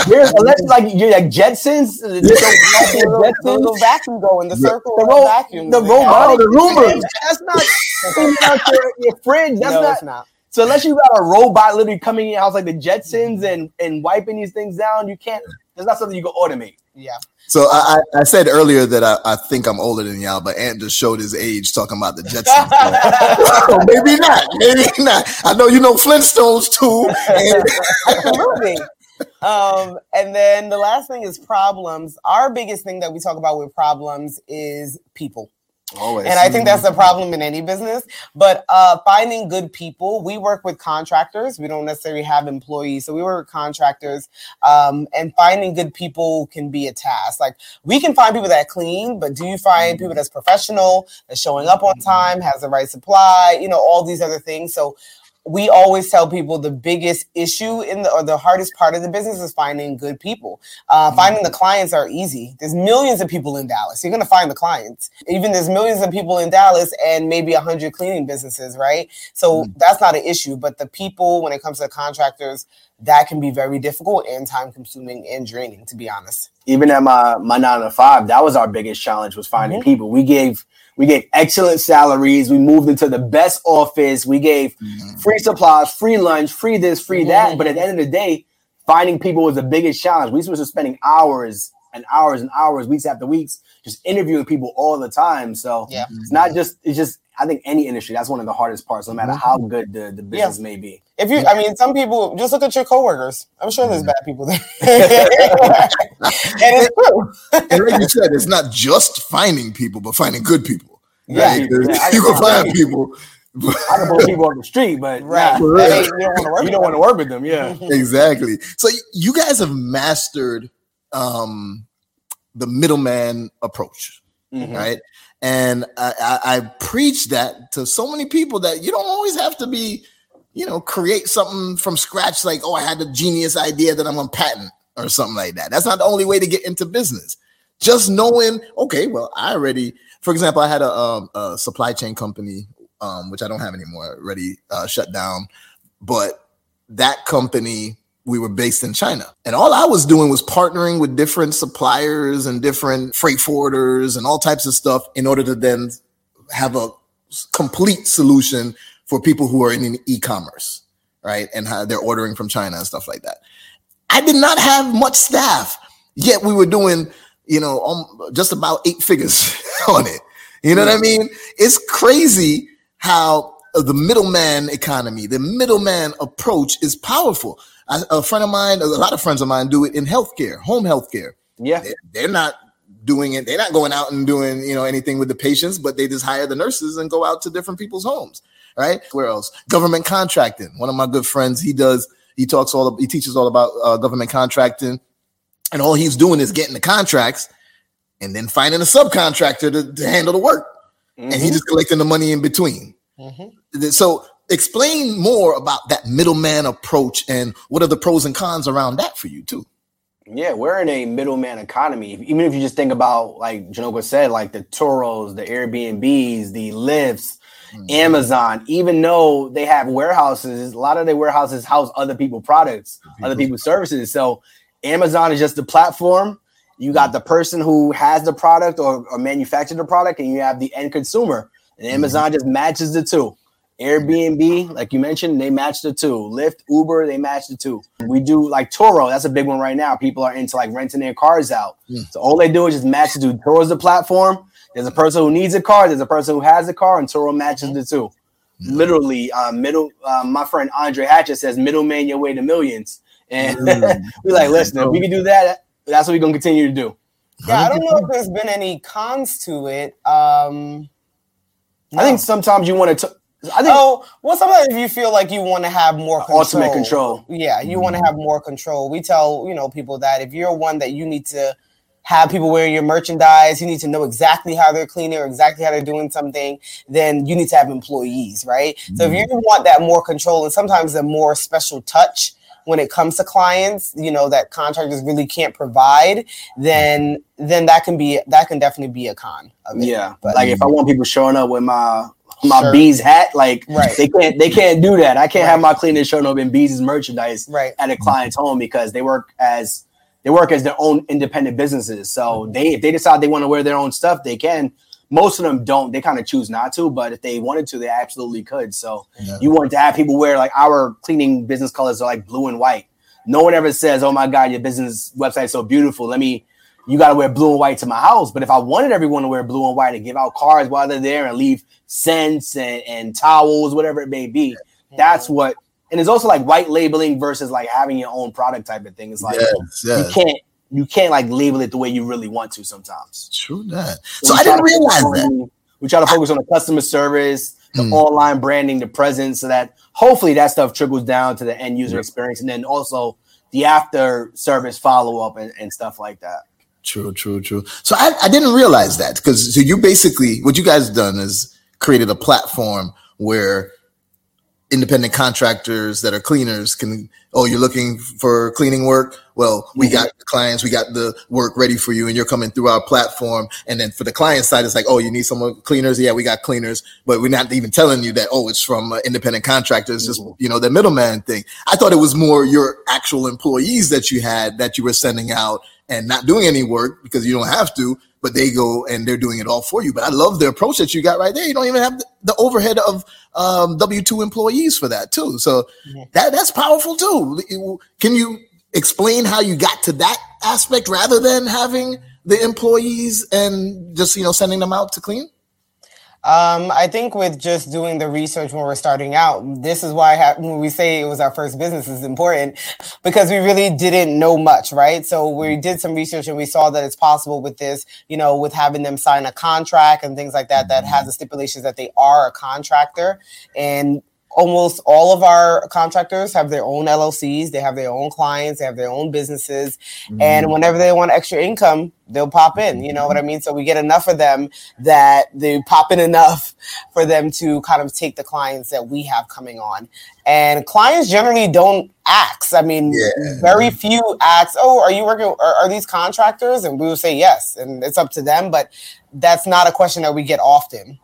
There's, unless like you're like Jetsons, the Jetsons vacuum go in the circle. The, ro- vacuum the robot, the rumor. That's not cleaning out your, your fridge. That's no, not, it's not. So unless you got a robot literally coming in your house like the Jetsons and and wiping these things down, you can't. That's not something you can automate. Yeah. So I, I said earlier that I, I think I'm older than y'all, but Ant just showed his age talking about the Jetsons. So maybe not. Maybe not. I know you know Flintstones too. And- Absolutely. Um, and then the last thing is problems. Our biggest thing that we talk about with problems is people. Always. And I think that's a problem in any business, but uh, finding good people. We work with contractors. We don't necessarily have employees. So we work with contractors, um, and finding good people can be a task. Like, we can find people that clean, but do you find people that's professional, that's showing up on time, has the right supply, you know, all these other things. So we always tell people the biggest issue in the, or the hardest part of the business is finding good people. Uh, mm-hmm. Finding the clients are easy. There's millions of people in Dallas. You're going to find the clients. Even there's millions of people in Dallas and maybe a hundred cleaning businesses, right? So mm-hmm. that's not an issue, but the people, when it comes to contractors, that can be very difficult and time consuming and draining, to be honest. Even at my, my nine to five, that was our biggest challenge, was finding mm-hmm. people. We gave, We gave excellent salaries. We moved into the best office. We gave mm-hmm. free supplies, free lunch, free this, free mm-hmm. that. But at the end of the day, finding people was the biggest challenge. We were spending hours and hours and hours, weeks after weeks, just interviewing people all the time. So yeah. it's not just, it's just, I think any industry, that's one of the hardest parts, no matter how good the, the business yeah. may be. If you, I mean, some people, just look at your coworkers. I'm sure there's bad people there. And it's true. And like you said, it's not just finding people, but finding good people. Yeah, right? yeah, you can find people I can pull people on the street, but right. nah, hey, you don't want to work with them. Yeah, exactly. So you guys have mastered um, the middleman approach, mm-hmm. right? And I, I, I preach that to so many people that you don't always have to be, you know, create something from scratch. Like, oh, I had a genius idea that I'm going to patent or something like that. That's not the only way to get into business. Just knowing, okay, well, I already, for example, I had a, um, a supply chain company. Um, which I don't have anymore, already uh, shut down. But that company, we were based in China. And all I was doing was partnering with different suppliers and different freight forwarders and all types of stuff in order to then have a complete solution for people who are in e-commerce, right? And how they're ordering from China and stuff like that. I did not have much staff, yet we were doing, you know, um, just about eight figures on it. You know yeah. what I mean? It's crazy how the middleman economy, the middleman approach is powerful. I, a friend of mine, a lot of friends of mine do it in healthcare, home healthcare. Yeah. They, they're not doing it. They're not going out and doing, you know, anything with the patients, but they just hire the nurses and go out to different people's homes, right? Where else? Government contracting. One of my good friends, he does, he talks all, he teaches all about uh, government contracting, and all he's doing is getting the contracts and then finding a subcontractor to, to handle the work. Mm-hmm. And he just collecting the money in between. Mm-hmm. So explain more about that middleman approach and what are the pros and cons around that for you too? Yeah, we're in a middleman economy. Even if you just think about, like Jhanika said, like the Turos, the Airbnbs, the Lyfts, mm-hmm. Amazon, even though they have warehouses, a lot of their warehouses house other people's products, people. other people's services. So Amazon is just the platform. You got the person who has the product or, or manufactured the product, and you have the end consumer. And Amazon mm-hmm. just matches the two. Airbnb, like you mentioned, they match the two. Lyft, Uber, they match the two. We do like Turo. That's a big one right now. People are into like renting their cars out. Mm. So all they do is just match the two. Turo's the platform. There's a person who needs a car. There's a person who has a car, and Turo matches the two. Mm. Literally, uh, middle. Uh, my friend Andre Hatchett says, middleman your way to millions. And mm. we're like, listen, if we can do that, that's what we're going to continue to do. Yeah, I don't know if there's been any cons to it. Um, no. I think sometimes you want to... T- I think oh, well, sometimes you feel like you want to have more control. Ultimate control. Yeah, you want to have more control. We tell, you know, people that if you're one that you need to have people wearing your merchandise, you need to know exactly how they're cleaning or exactly how they're doing something, then you need to have employees, right? Mm-hmm. So if you want that more control and sometimes a more special touch, when it comes to clients, you know, that contractors really can't provide, then then that can be that can definitely be a con of it. Yeah. But like if I want people showing up with my my sure. Beez hat, like right. they can't they can't do that. I can't right. have my cleaners showing up in Beez's merchandise right. at a client's home because they work as they work as their own independent businesses. So they if they decide they want to wear their own stuff, they can. Most of them don't. They kind of choose not to, but if they wanted to, they absolutely could. So yeah. you want to have people wear, like, our cleaning business colors are like blue and white. No one ever says, oh my God, your business website is so beautiful. Let me, you got to wear blue and white to my house. But if I wanted everyone to wear blue and white and give out cards while they're there and leave scents and, and towels, whatever it may be, yeah. that's what, and it's also like white labeling versus like having your own product type of thing. It's like, yes, yes. you can't, You can't like label it the way you really want to sometimes. True that. So, so I didn't realize on, that. We try to focus on the customer service, the mm. online branding, the presence, so that hopefully that stuff trickles down to the end user experience, and then also the after service follow up and, and stuff like that. True, true, true. So I, I didn't realize that because so you basically what you guys done is created a platform where independent contractors that are cleaners can, oh, you're looking for cleaning work? Well, we mm-hmm. got the clients, we got the work ready for you, and you're coming through our platform. And then for the client side, it's like, oh, you need some cleaners? Yeah, we got cleaners, but we're not even telling you that, oh, it's from uh, independent contractors, mm-hmm. just, you know, the middleman thing. I thought it was more your actual employees that you had that you were sending out and not doing any work because you don't have to, but they go and they're doing it all for you. But I love the approach that you got right there. You don't even have the, the overhead of um, W two employees for that too. So yeah. that that's powerful too. Can you explain how you got to that aspect rather than having the employees and just, you know, sending them out to clean? Um, I think with just doing the research when we're starting out, this is why I have, when we say it was our first business is important, because we really didn't know much, right? So we did some research and we saw that it's possible with this, you know, with having them sign a contract and things like that, that has the stipulations that they are a contractor. And almost all of our contractors have their own L L Cs. They have their own clients. They have their own businesses. Mm-hmm. And whenever they want extra income, they'll pop in. You know what I mean? So we get enough of them that they pop in enough for them to kind of take the clients that we have coming on. And clients generally don't ask. I mean, yeah. very few ask, oh, are you working? Are, are these contractors? And we will say yes. And it's up to them. But that's not a question that we get often.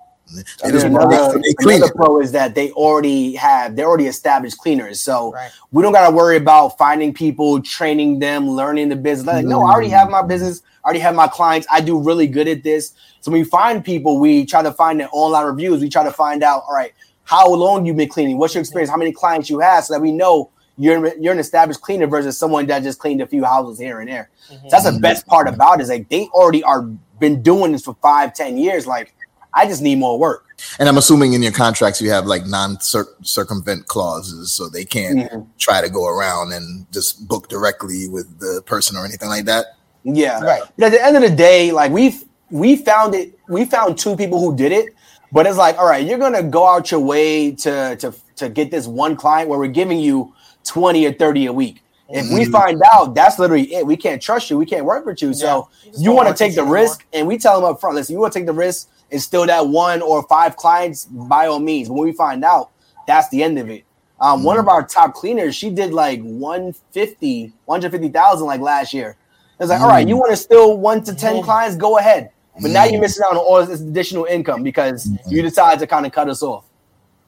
And and another, another pro is that they already have, they're already established cleaners. So right. we don't got to worry about finding people, training them, learning the business. Like, mm. no, I already have my business. I already have my clients. I do really good at this. So when we find people, we try to find their online reviews. We try to find out, all right, how long you've been cleaning? What's your experience? How many clients you have? So that we know you're, you're an established cleaner versus someone that just cleaned a few houses here and there. Mm-hmm. So that's the best part about it is like they already are been doing this for five, ten years. Like, I just need more work. And I'm assuming in your contracts you have like non-circumvent clauses, so they can't mm-hmm. try to go around and just book directly with the person or anything like that. Yeah, right. But at the end of the day, like we we found it, we found two people who did it, but it's like, all right, you're gonna go out your way to to to get this one client where we're giving you twenty or thirty a week. If mm-hmm. we find out that's literally it, we can't trust you, we can't work with you. Yeah. So you, you want to take the risk, anymore. And we tell them up front, listen, you want to take the risk. It's still that one or five clients by all means. When we find out, that's the end of it. Um, mm-hmm. One of our top cleaners, she did like one hundred fifty thousand like last year. It's like, mm-hmm. all right, you want to still one to ten mm-hmm. clients? Go ahead. But mm-hmm. now you're missing out on all this additional income because mm-hmm. you decide to kind of cut us off.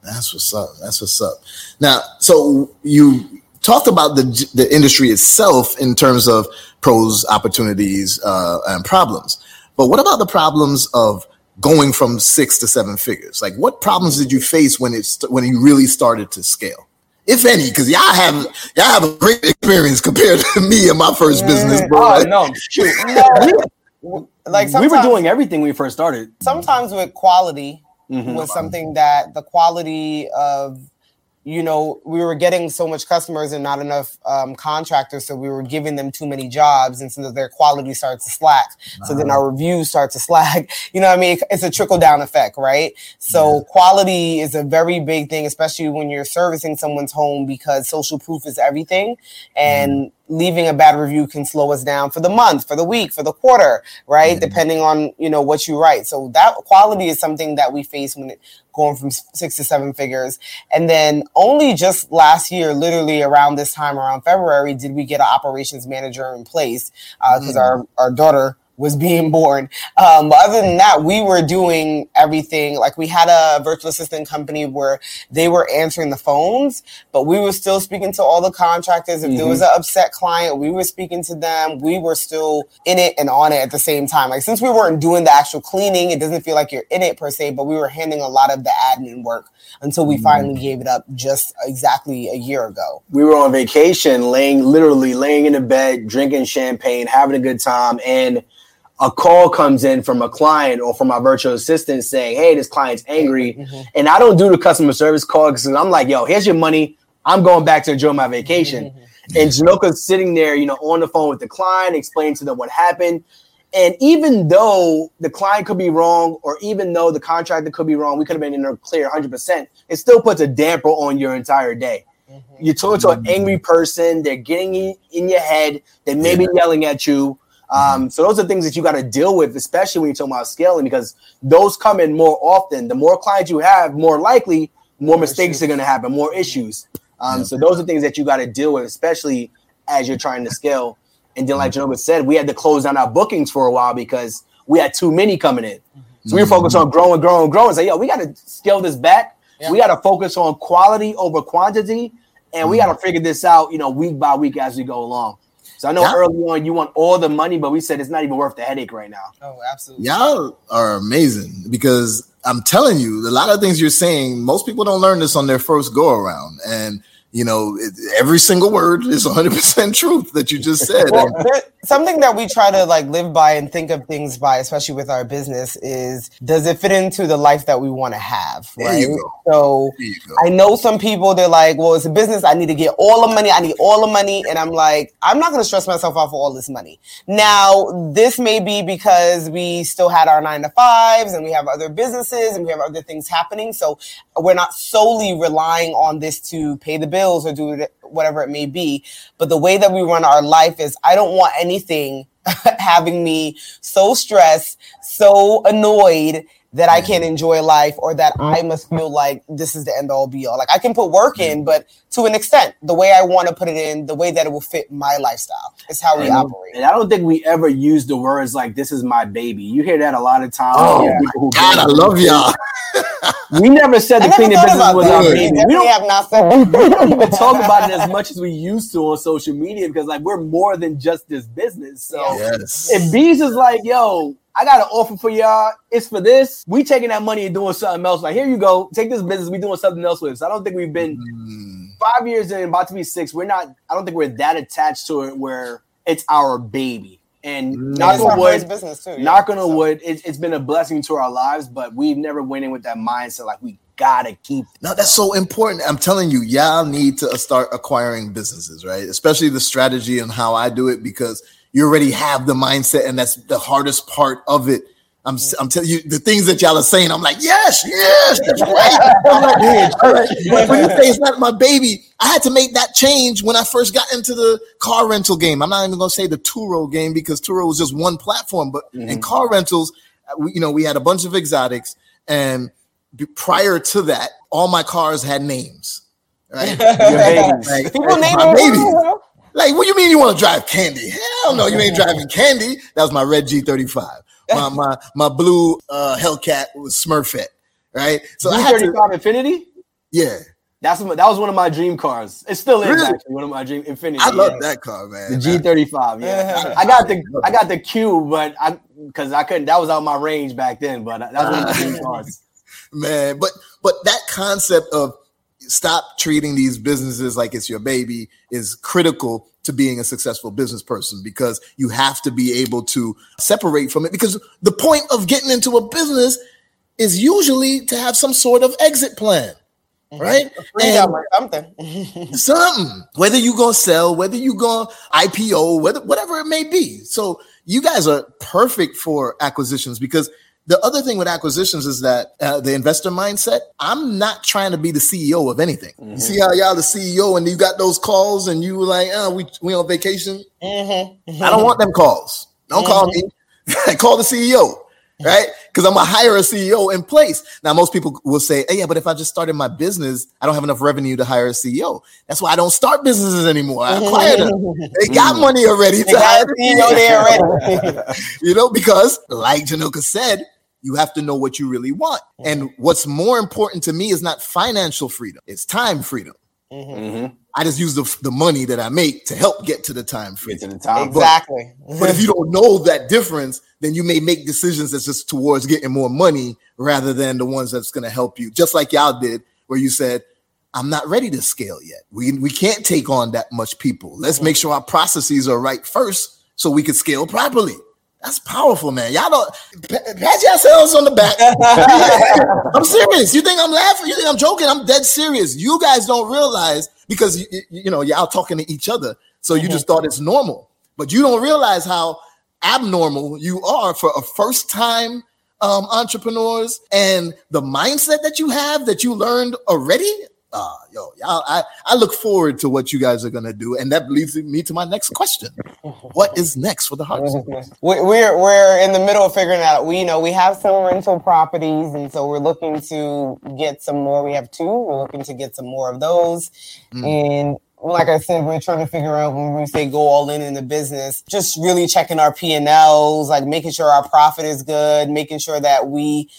That's what's up. That's what's up. Now, so you talked about the the industry itself in terms of pros, opportunities, uh, and problems. But what about the problems of going from six to seven figures? Like, what problems did you face when it's st- when you really started to scale, if any? Because y'all have y'all have a great experience compared to me and my first business, bro. Oh, no, shoot. No. Like we were doing everything when we first started. Sometimes with quality mm-hmm. was something that the quality of. You know, we were getting so much customers and not enough um, contractors, so we were giving them too many jobs, and so their quality starts to slack. Wow. So then our reviews start to slack. You know what I mean? It's a trickle-down effect, right? So yeah. quality is a very big thing, especially when you're servicing someone's home, because social proof is everything, and mm. leaving a bad review can slow us down for the month, for the week, for the quarter, right? Mm. Depending on, you know, what you write. So that quality is something that we face when it going from six to seven figures. And then only just last year, literally around this time, around February, did we get an operations manager in place because uh, mm. our, our daughter was being born. Um, but other than that, we were doing everything. Like we had a virtual assistant company where they were answering the phones, but we were still speaking to all the contractors. If mm-hmm. there was an upset client, we were speaking to them. We were still in it and on it at the same time. Like since we weren't doing the actual cleaning, it doesn't feel like you're in it per se, but we were handling a lot of the admin work until we mm-hmm. finally gave it up just exactly a year ago. We were on vacation, laying literally laying in the bed, drinking champagne, having a good time, and a call comes in from a client or from my virtual assistant saying, hey, this client's angry. Mm-hmm. And I don't do the customer service call because I'm like, yo, here's your money. I'm going back to enjoy my vacation. Mm-hmm. And Jhanika's sitting there, you know, on the phone with the client, explaining to them what happened. And even though the client could be wrong, or even though the contractor could be wrong, we could have been in there clear one hundred percent. It still puts a damper on your entire day. Mm-hmm. You're talking to an angry person. They're getting in your head. They may be yelling at you. Um, so those are things that you got to deal with, especially when you're talking about scaling, because those come in more often. The more clients you have, more likely, more, more mistakes issues. Are going to happen, more issues. Um, yeah. So those are things that you got to deal with, especially as you're trying to scale. And then, like Jhanika said, we had to close down our bookings for a while because we had too many coming in. So we were focused on growing, growing, growing. Say, so, yo, we got to scale this back. Yeah. We got to focus on quality over quantity, and we got to figure this out, you know, week by week as we go along. So I know y'all, early on you want all the money, but we said it's not even worth the headache right now. Oh, absolutely. Y'all are amazing because I'm telling you, a lot of things you're saying, most people don't learn this on their first go around. And, you know, it, every single word is one hundred percent truth that you just said. Well, and, there, Something that we try to like live by and think of things by, especially with our business, is does it fit into the life that we want to have? Right. There you go. So there you go. I know some people, they're like, well, it's a business. I need to get all the money. I need all the money. And I'm like, I'm not going to stress myself out for all this money. Now, this may be because we still had our nine to fives and we have other businesses and we have other things happening. So we're not solely relying on this to pay the bills or do whatever it may be. But the way that we run our life is I don't want any anything having me so stressed, so annoyed that I can't enjoy life or that I must feel like this is the end all be all. Like I can put work in, but to an extent, the way I want to put it in, the way that it will fit my lifestyle is how we and, operate. And I don't think we ever use the words like, this is my baby. You hear that a lot of times. Oh, yeah. People who God, I love y'all. We never said the cleaning business was our baby. We don't, have not said we don't even talk about it as much as we used to on social media because like we're more than just this business. So yes. If Beez is like, yo, I got an offer for y'all. It's for this. We taking that money and doing something else. Like, here you go. Take this business. We doing something else with it. So I don't think we've been mm. five years in, about to be six. We're not, I don't think we're that attached to it where it's our baby. And mm. knock on wood, business too, yeah. knock on so. wood, it, it's been a blessing to our lives, but we've never went in with that mindset. Like, we gotta keep. No, that's so important. I'm telling you, y'all need to start acquiring businesses, right? Especially the strategy and how I do it because you already have the mindset, and that's the hardest part of it. I'm I'm telling you, the things that y'all are saying, I'm like, yes, yes, that's right. I'm like, yeah, right. But when you say it's not my baby, I had to make that change when I first got into the car rental game. I'm not even going to say the Turo game because Turo was just one platform, but mm-hmm. in car rentals, we, you know, we had a bunch of exotics, and prior to that, all my cars had names, right? Like, people name my baby. Like, what do you mean you want to drive candy? Hell no, you ain't driving candy. That was my red G thirty-five. My my, my blue uh, Hellcat was Smurfette, right? So G thirty-five Infinity? Yeah. That's that was one of my dream cars. It still is really? actually one of my dream Infinity. I love yeah. that car, man. The G thirty-five, yeah. I, I got the I got the Q, but I because I couldn't. That was out of my range back then. But that was one of my dream cars, man. But but that concept of stop treating these businesses like it's your baby is critical to being a successful business person because you have to be able to separate from it because the point of getting into a business is usually to have some sort of exit plan, right? Mm-hmm. And something. something. Whether you're going to sell, whether you're going to I P O, whether, whatever it may be. So you guys are perfect for acquisitions because the other thing with acquisitions is that uh, the investor mindset, I'm not trying to be the C E O of anything. Mm-hmm. You see how y'all the C E O and you got those calls and you were like, oh, we, we on vacation. Mm-hmm. Mm-hmm. I don't want them calls. Don't mm-hmm. call me. Call the C E O, right? Because I'm going to hire a C E O in place. Now, most people will say, hey, yeah, but if I just started my business, I don't have enough revenue to hire a C E O. That's why I don't start businesses anymore. I acquired them. They got money already to hire a C E O. They already. You know, because like Jhanika said, you have to know what you really want. And what's more important to me is not financial freedom. It's time freedom. Mm-hmm. I just use the, the money that I make to help get to the time freedom. Get to the time. Exactly. But, but if you don't know that difference, then you may make decisions that's just towards getting more money rather than the ones that's going to help you. Just like y'all did where you said, I'm not ready to scale yet. We, we can't take on that much people. Let's mm-hmm. make sure our processes are right first so we can scale properly. That's powerful, man. Y'all don't pat yourselves on the back. I'm serious. You think I'm laughing? You think I'm joking? I'm dead serious. You guys don't realize because you, you know y'all talking to each other, so you mm-hmm. just thought it's normal, but you don't realize how abnormal you are for a first-time um, entrepreneurs and the mindset that you have that you learned already. Uh, yo, y'all, I, I look forward to what you guys are going to do. And that leads me to my next question. What is next for the Hartzogs? We're we're in the middle of figuring out. We you know we have some rental properties, and so we're looking to get some more. We have two. We're looking to get some more of those. Mm. And like I said, we're trying to figure out when we say go all in in the business, just really checking our P and L's, like making sure our profit is good, making sure that we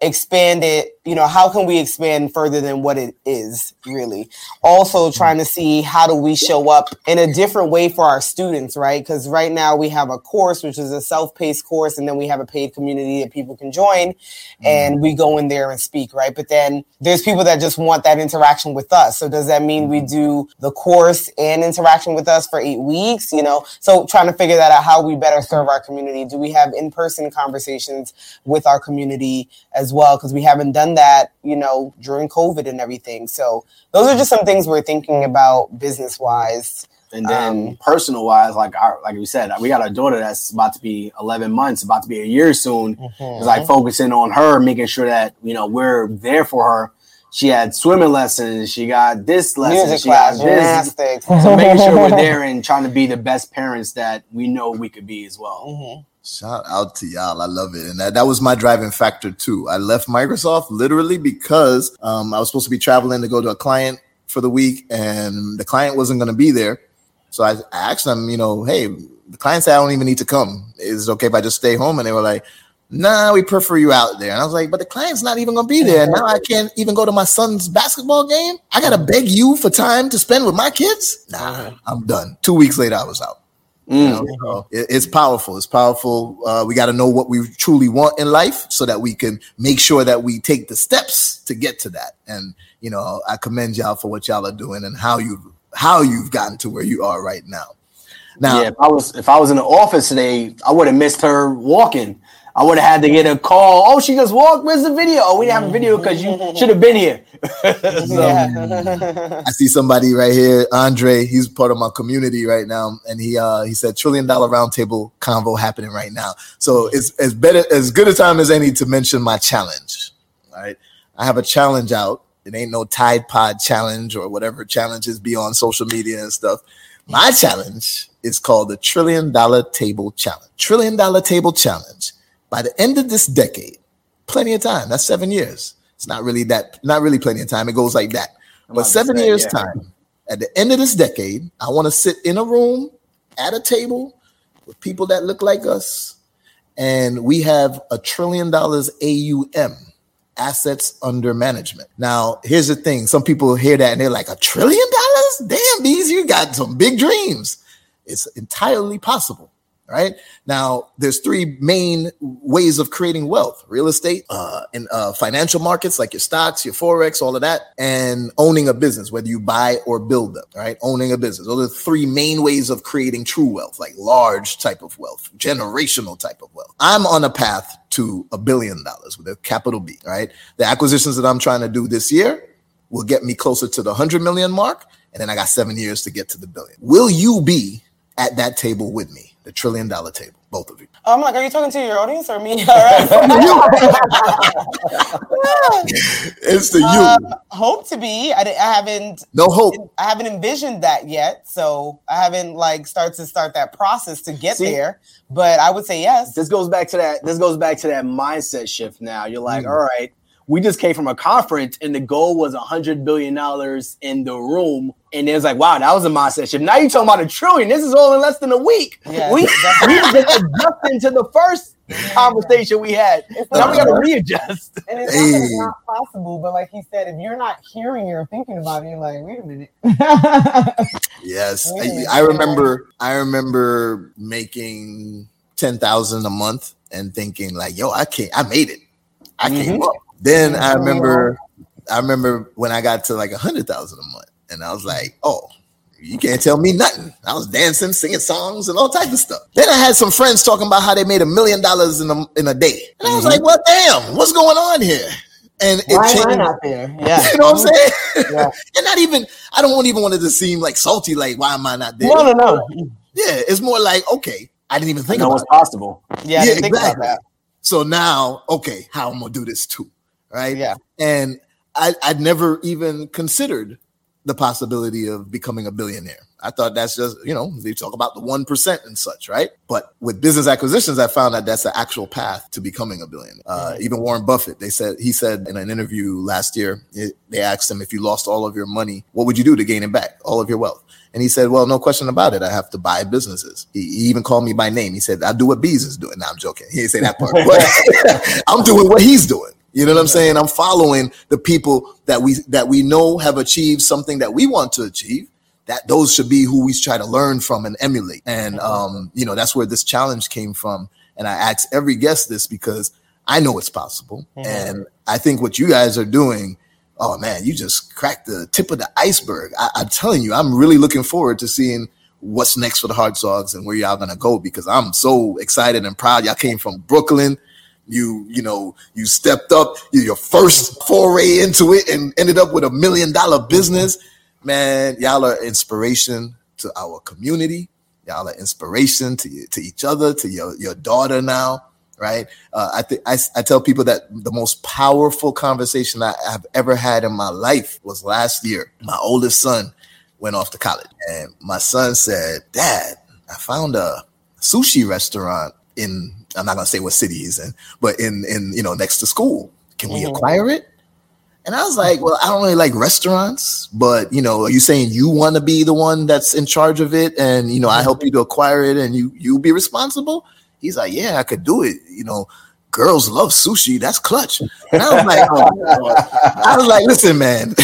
expand it, you know, how can we expand further than what it is really? Also trying to see how do we show up in a different way for our students, right? Because right now we have a course, which is a self-paced course, and then we have a paid community that people can join, and we go in there and speak, right? But then there's people that just want that interaction with us. So does that mean we do the course and interaction with us for eight weeks, you know? So trying to figure that out, how we better serve our community. Do we have in-person conversations with our community as As well, because we haven't done that, you know, during COVID and everything. So those are just some things we're thinking about business wise, and then um, personal wise. Like our, like we said, we got a daughter that's about to be eleven months, about to be a year soon. Mm-hmm. It's like focusing on her, making sure that, you know, we're there for her. She had swimming lessons. She got this lesson. Music she class, gymnastics. So making sure we're there and trying to be the best parents that we know we could be as well. Mm-hmm. Shout out to y'all. I love it. And that, that was my driving factor too. I left Microsoft literally because um, I was supposed to be traveling to go to a client for the week, and the client wasn't going to be there. So I, I asked them, you know, hey, the client said I don't even need to come. Is it okay if I just stay home? And they were like, nah, we prefer you out there. And I was like, but the client's not even going to be there. Now I can't even go to my son's basketball game. I got to beg you for time to spend with my kids? Nah, I'm done. Two weeks later, I was out. You know, so it's powerful. It's powerful. Uh, we got to know what we truly want in life so that we can make sure that we take the steps to get to that. And, you know, I commend y'all for what y'all are doing and how you how you've gotten to where you are right now. Now, yeah, if I was if I was in the office today, I would have missed her walking. I would have had to get a call. Oh, she just walked. Where's the video? Oh, we didn't have a video because you should have been here. So. Yeah. I see somebody right here, Andre. He's part of my community right now, and he uh, he said trillion dollar roundtable convo happening right now. So it's as better as good a time as any to mention my challenge. All right, I have a challenge out. It ain't no Tide Pod challenge or whatever challenges be on social media and stuff. My challenge is called the Trillion Dollar Table Challenge. Trillion Dollar Table Challenge. By the end of this decade, plenty of time. That's seven years. It's not really that, not really plenty of time. It goes like that. But seven say, years yeah. time, at the end of this decade, I want to sit in a room at a table with people that look like us. And we have a trillion dollars A U M, assets under management. Now, here's the thing. Some people hear that and they're like, a trillion dollars? Damn, these, you got some big dreams. It's entirely possible. Right now, there's three main ways of creating wealth: real estate, uh, in uh, financial markets like your stocks, your forex, all of that, and owning a business, whether you buy or build them. Right, owning a business. Those are the three main ways of creating true wealth, like large type of wealth, generational type of wealth. I'm on a path to a billion dollars with a capital B. Right, the acquisitions that I'm trying to do this year will get me closer to the hundred million mark, and then I got seven years to get to the billion. Will you be at that table with me? The trillion dollar table, both of you. Oh, I'm like, are you talking to your audience or me? All right. It's the you. Um, hope to be. I, I haven't. No hope. I haven't envisioned that yet, so I haven't like start to start that process to get See, there. But I would say yes. This goes back to that. This goes back to that mindset shift. Now you're like, mm-hmm. all right, we just came from a conference, and the goal was a hundred billion dollars in the room. And it was like, wow, that was a mindset shift. Now you're talking about a trillion. This is all in less than a week. Yeah, we exactly. we just adjusted to the first conversation we had. It's now like, we got to readjust. And it's hey. not possible, but like he said, if you're not hearing it or thinking about it, you're like, wait a minute. Yes. Wait a minute. I, I remember I remember making ten thousand dollars a month and thinking like, yo, I can't, I made it. I mm-hmm. came up. Then I remember I remember when I got to like one hundred thousand dollars a month. And I was like, oh, you can't tell me nothing. I was dancing, singing songs, and all types of stuff. Then I had some friends talking about how they made a million dollars in a in a day. And I was mm-hmm. like, well, damn, what's going on here? And it Why changed. am I not there? Yeah. You know what I'm saying? Yeah. And not even, I don't even want it to seem like salty, like, why am I not there? No, no, no. Yeah, it's more like, okay, I didn't even think about it. No, it's possible. Yeah, I didn't think about that. So now, okay, how I'm going to do this too, right? Yeah. And I, I'd never even considered the possibility of becoming a billionaire. I thought that's just, you know, they talk about the one percent and such, right? But with business acquisitions, I found that that's the actual path to becoming a billionaire. Uh, even Warren Buffett, they said, he said in an interview last year, it, they asked him, if you lost all of your money, what would you do to gain it back? All of your wealth. And he said, well, no question about it. I have to buy businesses. He, he even called me by name. He said, I'll do what Beez is doing. No, I'm joking. He didn't say that part. But I'm doing what he's doing. You know what I'm saying? I'm following the people that we that we know have achieved something that we want to achieve. That those should be who we try to learn from and emulate. And, um, you know, that's where this challenge came from. And I ask every guest this because I know it's possible. Mm-hmm. And I think what you guys are doing, oh, man, you just cracked the tip of the iceberg. I, I'm telling you, I'm really looking forward to seeing what's next for the Hartzogs and where y'all going to go, because I'm so excited and proud. Y'all came from Brooklyn. You, you know, you stepped up, your first foray into it, and ended up with a million dollar business. Mm-hmm. Man, y'all are inspiration to our community. Y'all are inspiration to to each other, to your, your daughter now, right? Uh, I think I I tell people that the most powerful conversation I have ever had in my life was last year. My oldest son went off to college, and my son said, "Dad, I found a sushi restaurant in I'm not gonna say what city he's in, but in in you know next to school. Can we mm-hmm. acquire it?" And I was like, well, I don't really like restaurants, but, you know, are you saying you want to be the one that's in charge of it? And, you know, I help you to acquire it and you, you'll be responsible. He's like, yeah, I could do it. You know, girls love sushi. That's clutch. And I was like, oh, I was like, listen, man,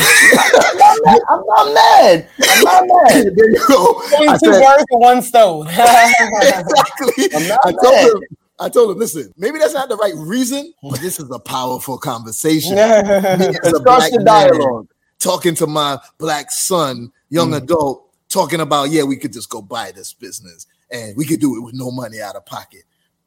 I'm not mad. I'm not mad. There you go. Two birds with one stone. Exactly. I'm not I mad. Told him, I told him, listen, maybe that's not the right reason, but this is a powerful conversation. It's a black dialogue. Talking to my black son, young mm. adult, talking about, yeah, we could just go buy this business and we could do it with no money out of pocket.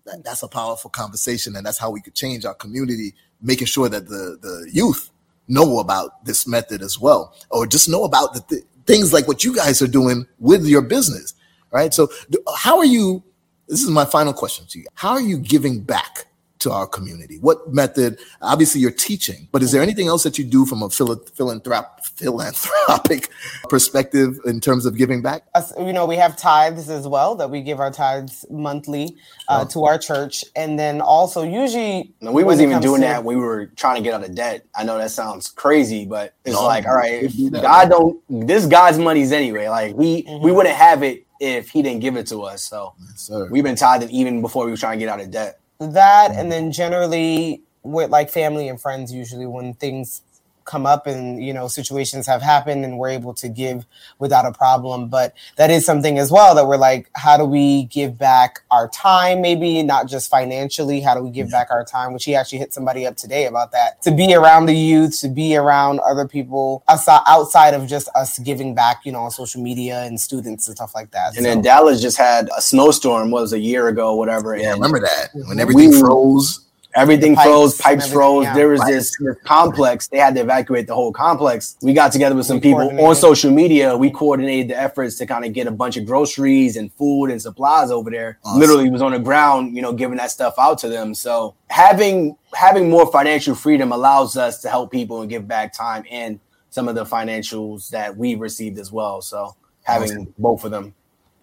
That, that's a powerful conversation. And that's how we could change our community, making sure that the, the youth know about this method as well, or just know about the th- things like what you guys are doing with your business, right? So do, how are you... This is my final question to you. How are you giving back to our community? What method? Obviously, you're teaching, but is there anything else that you do from a philanthrop- philanthropic perspective in terms of giving back? You know, we have tithes as well, that we give our tithes monthly uh, to our church. And then also usually... No, we wasn't even doing to- that. We were trying to get out of debt. I know that sounds crazy, but it's no, like, all right, if do God don't... This God's money's anyway. Like, we, mm-hmm. we wouldn't have it if he didn't give it to us. So yes, we've been tithing even before we were trying to get out of debt. That, and then generally with like family and friends, usually when things come up and, you know, situations have happened and we're able to give without a problem. But that is something as well that we're like, how do we give back our time? Maybe not just financially. How do we give yeah. back our time? Which he actually hit somebody up today about that, to be around the youth, to be around other people outside, outside of just us giving back, you know, on social media and students and stuff like that. And so, then Dallas just had a snowstorm, what was a year ago, whatever. Yeah, and I remember that when everything we, froze. Everything pipes froze, pipes everything, froze. Yeah. There was this, this complex. They had to evacuate the whole complex. We got together with some we people on social media. We coordinated the efforts to kind of get a bunch of groceries and food and supplies over there. Awesome. Literally was on the ground, you know, giving that stuff out to them. So having having more financial freedom allows us to help people and give back time and some of the financials that we received as well. So having awesome. both of them.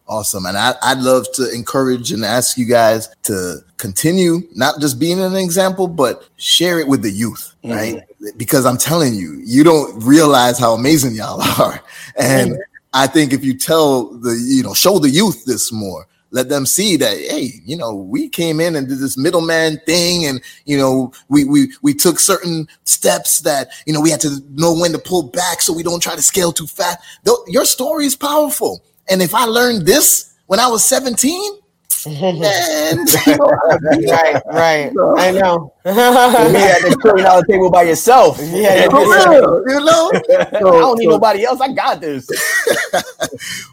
Awesome. And I, I'd love to encourage and ask you guys to continue not just being an example, but share it with the youth, mm-hmm. right? Because I'm telling you, you don't realize how amazing y'all are. And mm-hmm. I think if you tell the, you know, show the youth this more, let them see that, hey, you know, we came in and did this middleman thing. And, you know, we, we, we took certain steps that, you know, we had to know when to pull back so we don't try to scale too fast. Your story is powerful. And if I learned this when I was seventeen, then... right, right. So, I know. You had that trillion dollar table by yourself. Yeah, for real, you know? So, I don't need so. nobody else. I got this.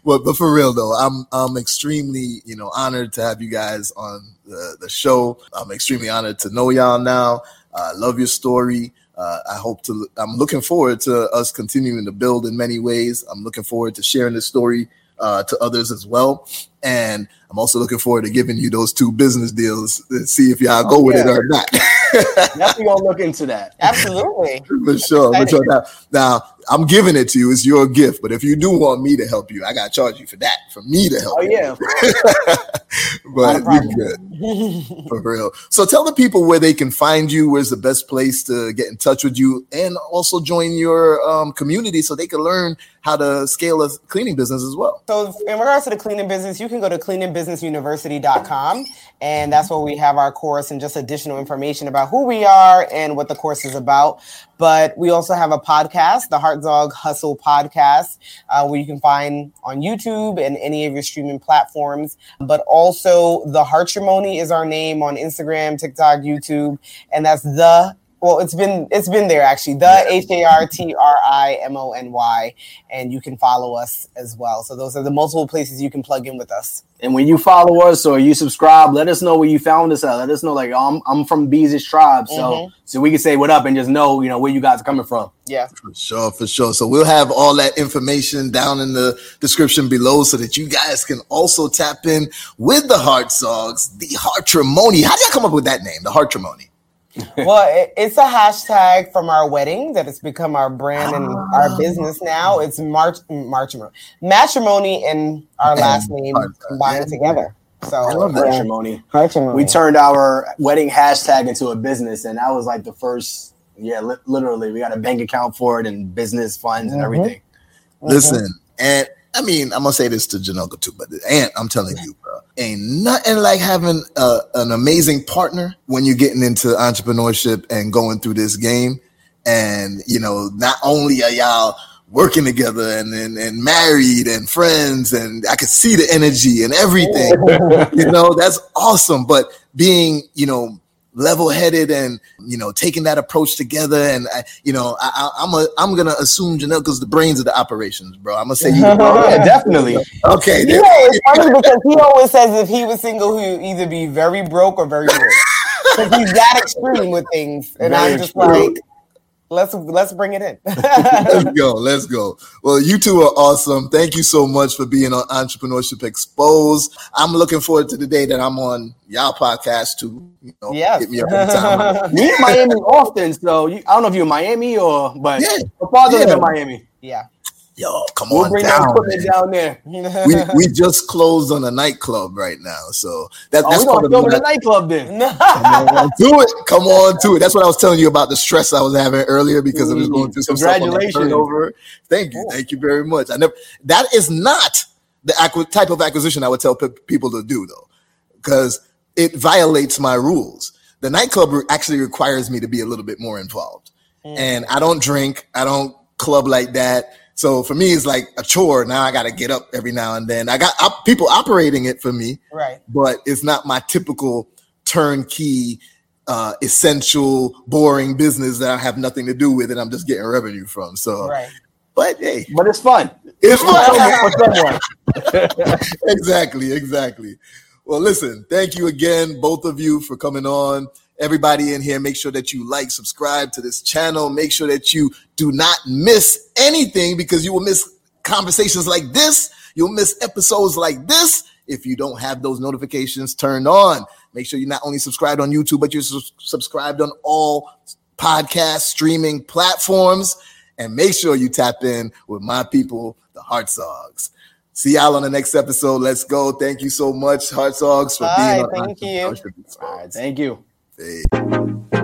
Well, but for real, though, I'm I'm extremely, you know, honored to have you guys on the, the show. I'm extremely honored to know y'all now. I uh, love your story. Uh, I hope to... I'm looking forward to us continuing to build in many ways. I'm looking forward to sharing this story Uh, to others as well. And I'm also looking forward to giving you those two business deals and see if y'all go oh, with yeah. it or not. Definitely gonna look into that. Absolutely. For sure. For sure. Now, now, I'm giving it to you. It's your gift. But if you do want me to help you, I got to charge you for that, for me to help oh, you. Oh, yeah. But we good. For real. So tell the people where they can find you, where's the best place to get in touch with you, and also join your um, community so they can learn how to scale a cleaning business as well. So in regards to the cleaning business, you can go to cleaning business university dot com, and that's where we have our course and just additional information about who we are and what the course is about. But we also have a podcast, the Hartzog Hustle Podcast, uh, where you can find on YouTube and any of your streaming platforms. But also the Hartrimony is our name on Instagram, TikTok, YouTube, and that's the Well, it's been it's been there, actually, the H A R T R I M O N Y, and you can follow us as well. So those are the multiple places you can plug in with us. And when you follow us or you subscribe, let us know where you found us at. Let us know, like, oh, I'm I'm from Beez's tribe, so mm-hmm. so we can say what up and just know, you know, where you guys are coming from. Yeah, for sure, for sure. So we'll have all that information down in the description below, so that you guys can also tap in with the Hartzogs, the Hartrimony. How did y'all come up with that name, the Hartrimony? Well, it's a hashtag from our wedding that has become our brand and oh. our business now. It's March, March, matrimony and our last name combined together. So I love matrimony. Matrimony. We turned our wedding hashtag into a business, and that was like the first. Yeah, li- literally, we got a bank account for it and business funds and mm-hmm. everything. Mm-hmm. Listen, and I mean, I'm gonna say this to Jhanika too, but and I'm telling you, bro, ain't nothing like having a, an amazing partner when you're getting into entrepreneurship and going through this game. And you know, not only are y'all working together and and, and married and friends, and I could see the energy and everything. You know, that's awesome. But being, you know, level-headed and, you know, taking that approach together, and I, you know, I, I, I'm a, I'm gonna assume Janika's the brains of the operations, bro. I'm gonna say, you oh, yeah, definitely. Okay, you know, it's funny because he always says if he was single, he'd either be very broke or very rich. Because he's that extreme with things, and very I'm just true. like, let's let's bring it in. Let's go, let's go. Well, you two are awesome. Thank you so much for being on Entrepreneurship Exposed. I'm looking forward to the day that I'm on y'all podcast too. You know, yes. Hit me up anytime. You're in Miami often, so you, I don't know if you're in Miami or, but yeah. my father yeah. lives in Miami. Yeah. Yo, come we'll on bring down, that down there. we, we just closed on a nightclub right now, so that, oh, that's we're gonna go to the nightclub then. Come on, do it. Come on, do it. That's what I was telling you about the stress I was having earlier because mm-hmm. I was going through some congratulations stuff on the turnover. Thank you, oh. thank you very much. I never. That is not the acqu- type of acquisition I would tell p- people to do though, because it violates my rules. The nightclub re- actually requires me to be a little bit more involved, mm. and I don't drink. I don't club like that. So for me, it's like a chore. Now I got to get up every now and then. I got op- people operating it for me, right? But it's not my typical turnkey, uh, essential, boring business that I have nothing to do with, and I'm just getting revenue from. So, right. But hey, but it's fun. It's fun for someone. Exactly, exactly. Well, listen, thank you again, both of you, for coming on. Everybody in here, make sure that you like, subscribe to this channel. Make sure that you do not miss anything, because you will miss conversations like this. You'll miss episodes like this if you don't have those notifications turned on. Make sure you're not only subscribed on YouTube, but you're su- subscribed on all podcast streaming platforms. And make sure you tap in with my people, the Hartzogs. See y'all on the next episode. Let's go. Thank you so much, Hartzogs, for all being right, on. Thank you. All right, thank you. Thank you.